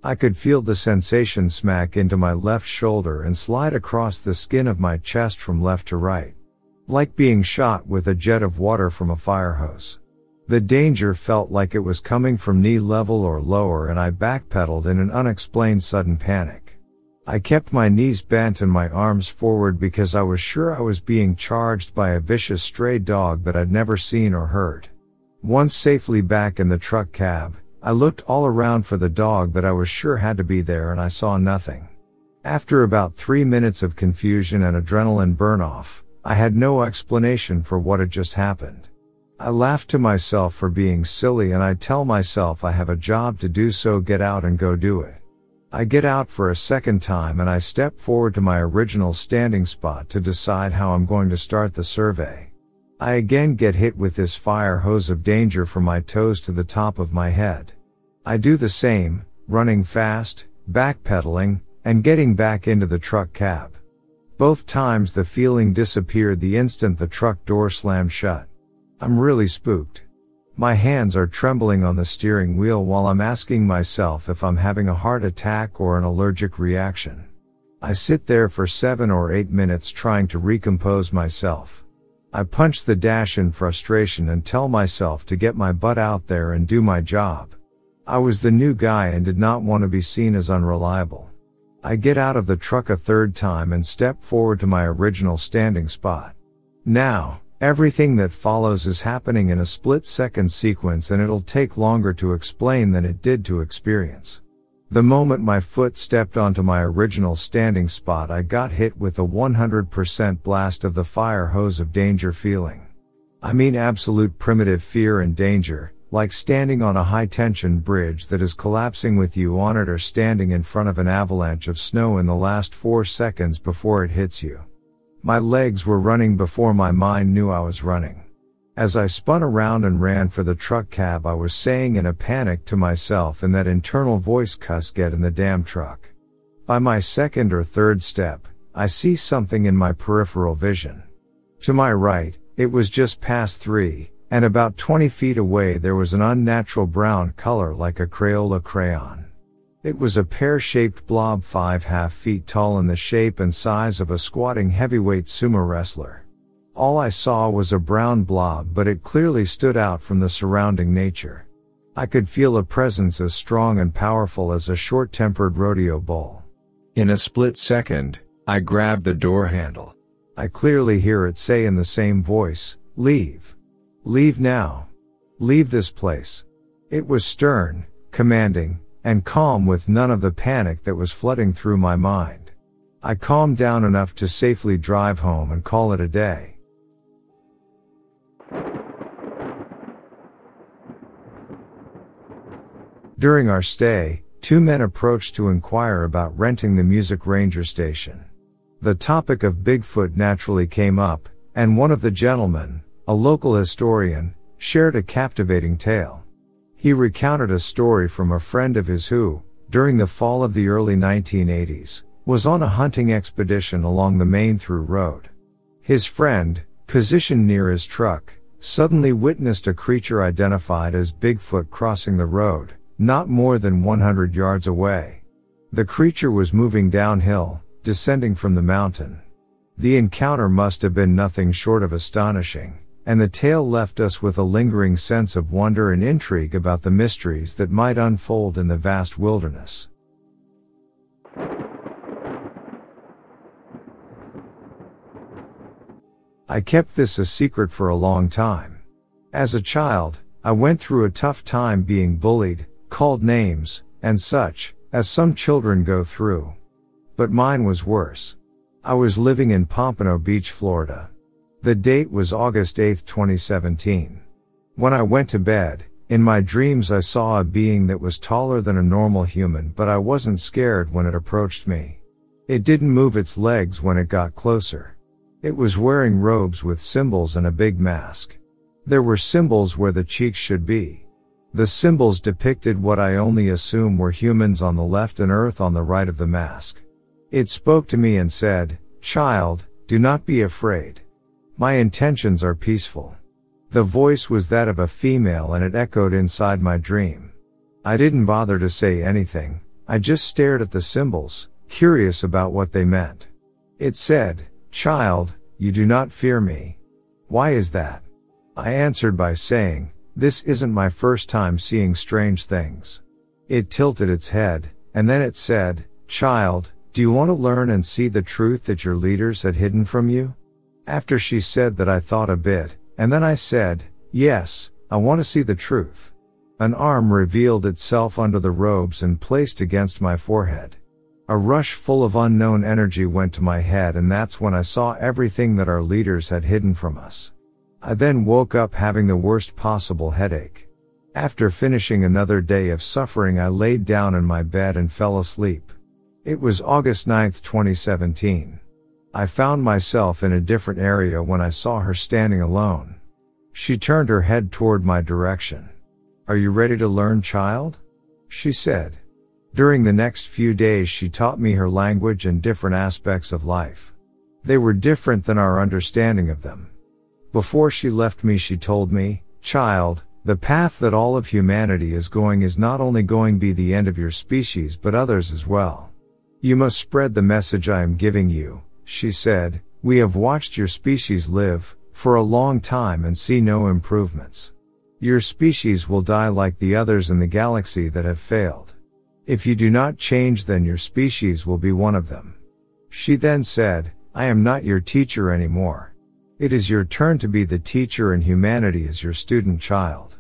I could feel the sensation smack into my left shoulder and slide across the skin of my chest from left to right, like being shot with a jet of water from a fire hose. The danger felt like it was coming from knee level or lower, and I backpedaled in an unexplained sudden panic. I kept my knees bent and my arms forward because I was sure I was being charged by a vicious stray dog that I'd never seen or heard. Once safely back in the truck cab, I looked all around for the dog that I was sure had to be there, and I saw nothing. After about three minutes of confusion and adrenaline burn-off, I had no explanation for what had just happened. I laughed to myself for being silly, and I tell myself I have a job to do, so get out and go do it. I get out for a second time and I step forward to my original standing spot to decide how I'm going to start the survey. I again get hit with this fire hose of danger from my toes to the top of my head. I do the same, running fast, backpedaling, and getting back into the truck cab. Both times the feeling disappeared the instant the truck door slammed shut. I'm really spooked. My hands are trembling on the steering wheel while I'm asking myself if I'm having a heart attack or an allergic reaction. I sit there for seven or eight minutes trying to recompose myself. I punch the dash in frustration and tell myself to get my butt out there and do my job. I was the new guy and did not want to be seen as unreliable. I get out of the truck a third time and step forward to my original standing spot. Now, everything that follows is happening in a split-second sequence, and it'll take longer to explain than it did to experience. The moment my foot stepped onto my original standing spot, I got hit with a one hundred percent blast of the fire hose of danger feeling. I mean, absolute primitive fear and danger, like standing on a high-tension bridge that is collapsing with you on it, or standing in front of an avalanche of snow in the last four seconds before it hits you. My legs were running before my mind knew I was running. As I spun around and ran for the truck cab, I was saying in a panic to myself in that internal voice, "Cuss, get in the damn truck." By my second or third step, I see something in my peripheral vision. To my right, it was just past three, and about twenty feet away there was an unnatural brown color like a Crayola crayon. It was a pear-shaped blob five half feet tall in the shape and size of a squatting heavyweight sumo wrestler. All I saw was a brown blob, but it clearly stood out from the surrounding nature. I could feel a presence as strong and powerful as a short-tempered rodeo bull. In a split second, I grabbed the door handle. I clearly hear it say in the same voice, "Leave. Leave now. Leave this place." It was stern, commanding, and calm, with none of the panic that was flooding through my mind. I calmed down enough to safely drive home and call it a day. During our stay, two men approached to inquire about renting the Music Ranger station. The topic of Bigfoot naturally came up, and one of the gentlemen, a local historian, shared a captivating tale. He recounted a story from a friend of his who, during the fall of the early nineteen eighties, was on a hunting expedition along the main through road. His friend, positioned near his truck, suddenly witnessed a creature identified as Bigfoot crossing the road, not more than one hundred yards away. The creature was moving downhill, descending from the mountain. The encounter must have been nothing short of astonishing, and the tale left us with a lingering sense of wonder and intrigue about the mysteries that might unfold in the vast wilderness. I kept this a secret for a long time. As a child, I went through a tough time being bullied, called names, and such, as some children go through. But mine was worse. I was living in Pompano Beach, Florida. The date was August eighth, twenty seventeen. When I went to bed, in my dreams I saw a being that was taller than a normal human, but I wasn't scared when it approached me. It didn't move its legs when it got closer. It was wearing robes with symbols and a big mask. There were symbols where the cheeks should be. The symbols depicted what I only assume were humans on the left and Earth on the right of the mask. It spoke to me and said, "Child, do not be afraid. My intentions are peaceful." The voice was that of a female and it echoed inside my dream. I didn't bother to say anything, I just stared at the symbols, curious about what they meant. It said, "Child, you do not fear me. Why is that?" I answered by saying, "This isn't my first time seeing strange things." It tilted its head, and then it said, "Child, do you want to learn and see the truth that your leaders had hidden from you?" After she said that, I thought a bit, and then I said, "Yes, I want to see the truth." An arm revealed itself under the robes and placed against my forehead. A rush full of unknown energy went to my head, and that's when I saw everything that our leaders had hidden from us. I then woke up having the worst possible headache. After finishing another day of suffering, I laid down in my bed and fell asleep. It was August ninth, twenty seventeen. I found myself in a different area when I saw her standing alone. She turned her head toward my direction. "Are you ready to learn, child?" she said. During the next few days she taught me her language and different aspects of life. They were different than our understanding of them. Before she left me she told me, "Child, the path that all of humanity is going is not only going to be the end of your species but others as well. You must spread the message I am giving you," she said. "We have watched your species live for a long time and see no improvements. Your species will die like the others in the galaxy that have failed. If you do not change, then your species will be one of them." She then said, "I am not your teacher anymore. It is your turn to be the teacher and humanity is your student, child."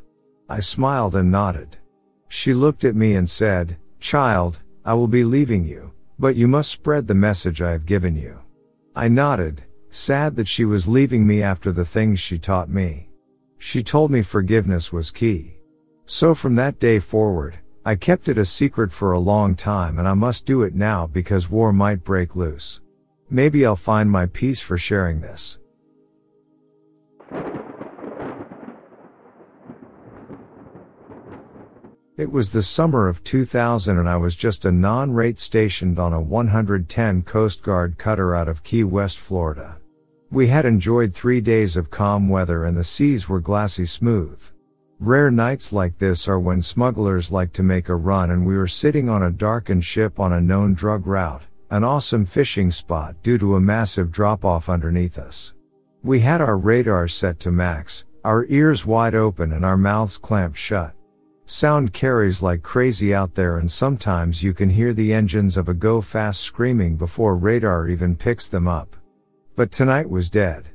I smiled and nodded. She looked at me and said, "Child, I will be leaving you, but you must spread the message I have given you." I nodded, sad that she was leaving me after the things she taught me. She told me forgiveness was key. So from that day forward, I kept it a secret for a long time, and I must do it now because war might break loose. Maybe I'll find my peace for sharing this. It was the summer of two thousand and I was just a non-rate stationed on a one hundred ten Coast Guard cutter out of Key West, Florida. We had enjoyed three days of calm weather and the seas were glassy smooth. Rare nights like this are when smugglers like to make a run, and we were sitting on a darkened ship on a known drug route, an awesome fishing spot due to a massive drop-off underneath us. We had our radar set to max, our ears wide open and our mouths clamped shut. Sound carries like crazy out there, and sometimes you can hear the engines of a go-fast screaming before radar even picks them up. But tonight was dead.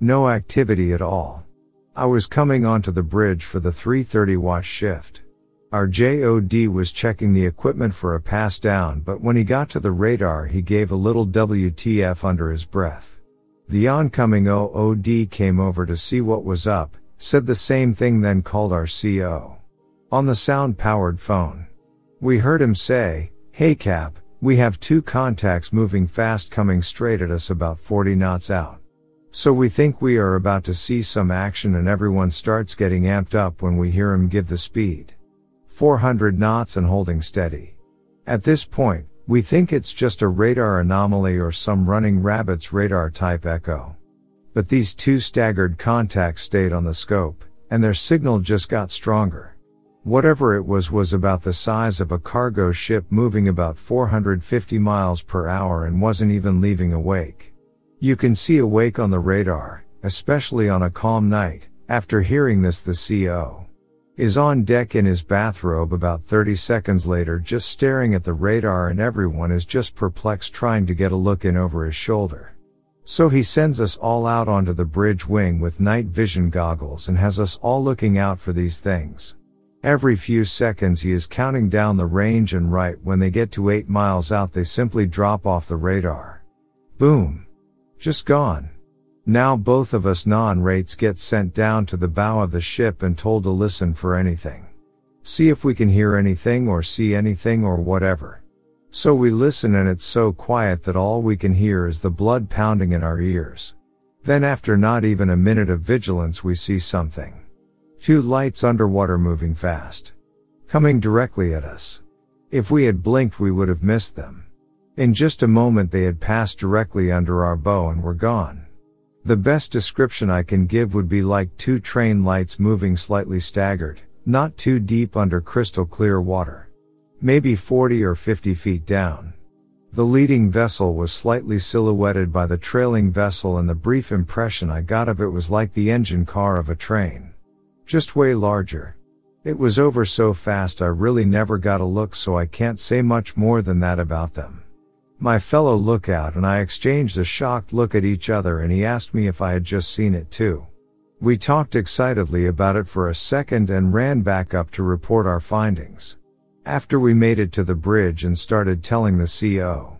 No activity at all. I was coming onto the bridge for the three thirty watch shift. Our J O D was checking the equipment for a pass down, but when he got to the radar he gave a little W T F under his breath. The oncoming O O D came over to see what was up, said the same thing, then called our C O. On the sound-powered phone, we heard him say, "Hey Cap, we have two contacts moving fast coming straight at us about forty knots out. So we think we are about to see some action," and everyone starts getting amped up when we hear him give the speed. four hundred knots and holding steady. At this point, we think it's just a radar anomaly or some running rabbit's radar type echo. But these two staggered contacts stayed on the scope, and their signal just got stronger. Whatever it was was about the size of a cargo ship moving about four hundred fifty miles per hour and wasn't even leaving a wake. You can see a wake on the radar, especially on a calm night. After hearing this, the C O is on deck in his bathrobe about thirty seconds later, just staring at the radar, and everyone is just perplexed trying to get a look in over his shoulder. So he sends us all out onto the bridge wing with night vision goggles and has us all looking out for these things. Every few seconds he is counting down the range, and right when they get to eight miles out they simply drop off the radar. Boom. Just gone. Now both of us non-rates get sent down to the bow of the ship and told to listen for anything. See if we can hear anything or see anything or whatever. So we listen, and it's so quiet that all we can hear is the blood pounding in our ears. Then after not even a minute of vigilance we see something. Two lights underwater moving fast. Coming directly at us. If we had blinked we would have missed them. In just a moment they had passed directly under our bow and were gone. The best description I can give would be like two train lights moving slightly staggered, not too deep under crystal clear water. Maybe forty or fifty feet down. The leading vessel was slightly silhouetted by the trailing vessel, and the brief impression I got of it was like the engine car of a train. Just way larger. It was over so fast I really never got a look, so I can't say much more than that about them. My fellow lookout and I exchanged a shocked look at each other, and he asked me if I had just seen it too. We talked excitedly about it for a second and ran back up to report our findings. After we made it to the bridge and started telling the C O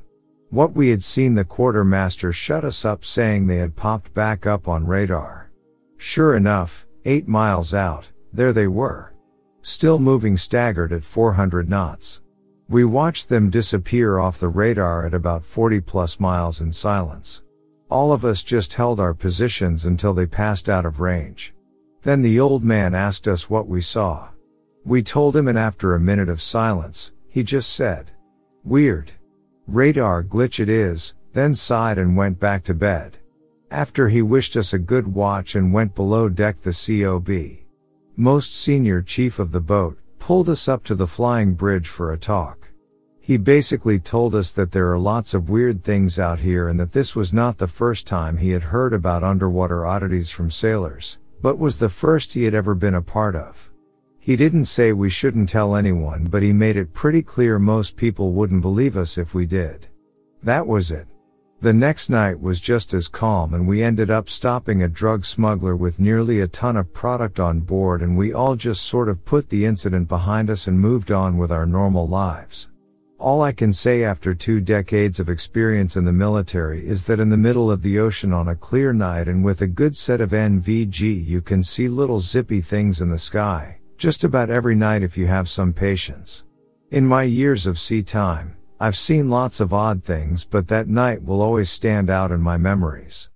what we had seen, the quartermaster shut us up, saying they had popped back up on radar. Sure enough, eight miles out, there they were. Still moving staggered at four hundred knots. We watched them disappear off the radar at about forty plus miles in silence. All of us just held our positions until they passed out of range. Then the old man asked us what we saw. We told him, and after a minute of silence, he just said, "Weird. Radar glitch it is," then sighed and went back to bed. After he wished us a good watch and went below deck, the C O B, most senior chief of the boat, pulled us up to the flying bridge for a talk. He basically told us that there are lots of weird things out here, and that this was not the first time he had heard about underwater oddities from sailors, but was the first he had ever been a part of. He didn't say we shouldn't tell anyone, but he made it pretty clear most people wouldn't believe us if we did. That was it. The next night was just as calm, and we ended up stopping a drug smuggler with nearly a ton of product on board, and we all just sort of put the incident behind us and moved on with our normal lives. All I can say after two decades of experience in the military is that in the middle of the ocean on a clear night and with a good set of N V G you can see little zippy things in the sky. Just about every night if you have some patience. In my years of sea time, I've seen lots of odd things, but that night will always stand out in my memories.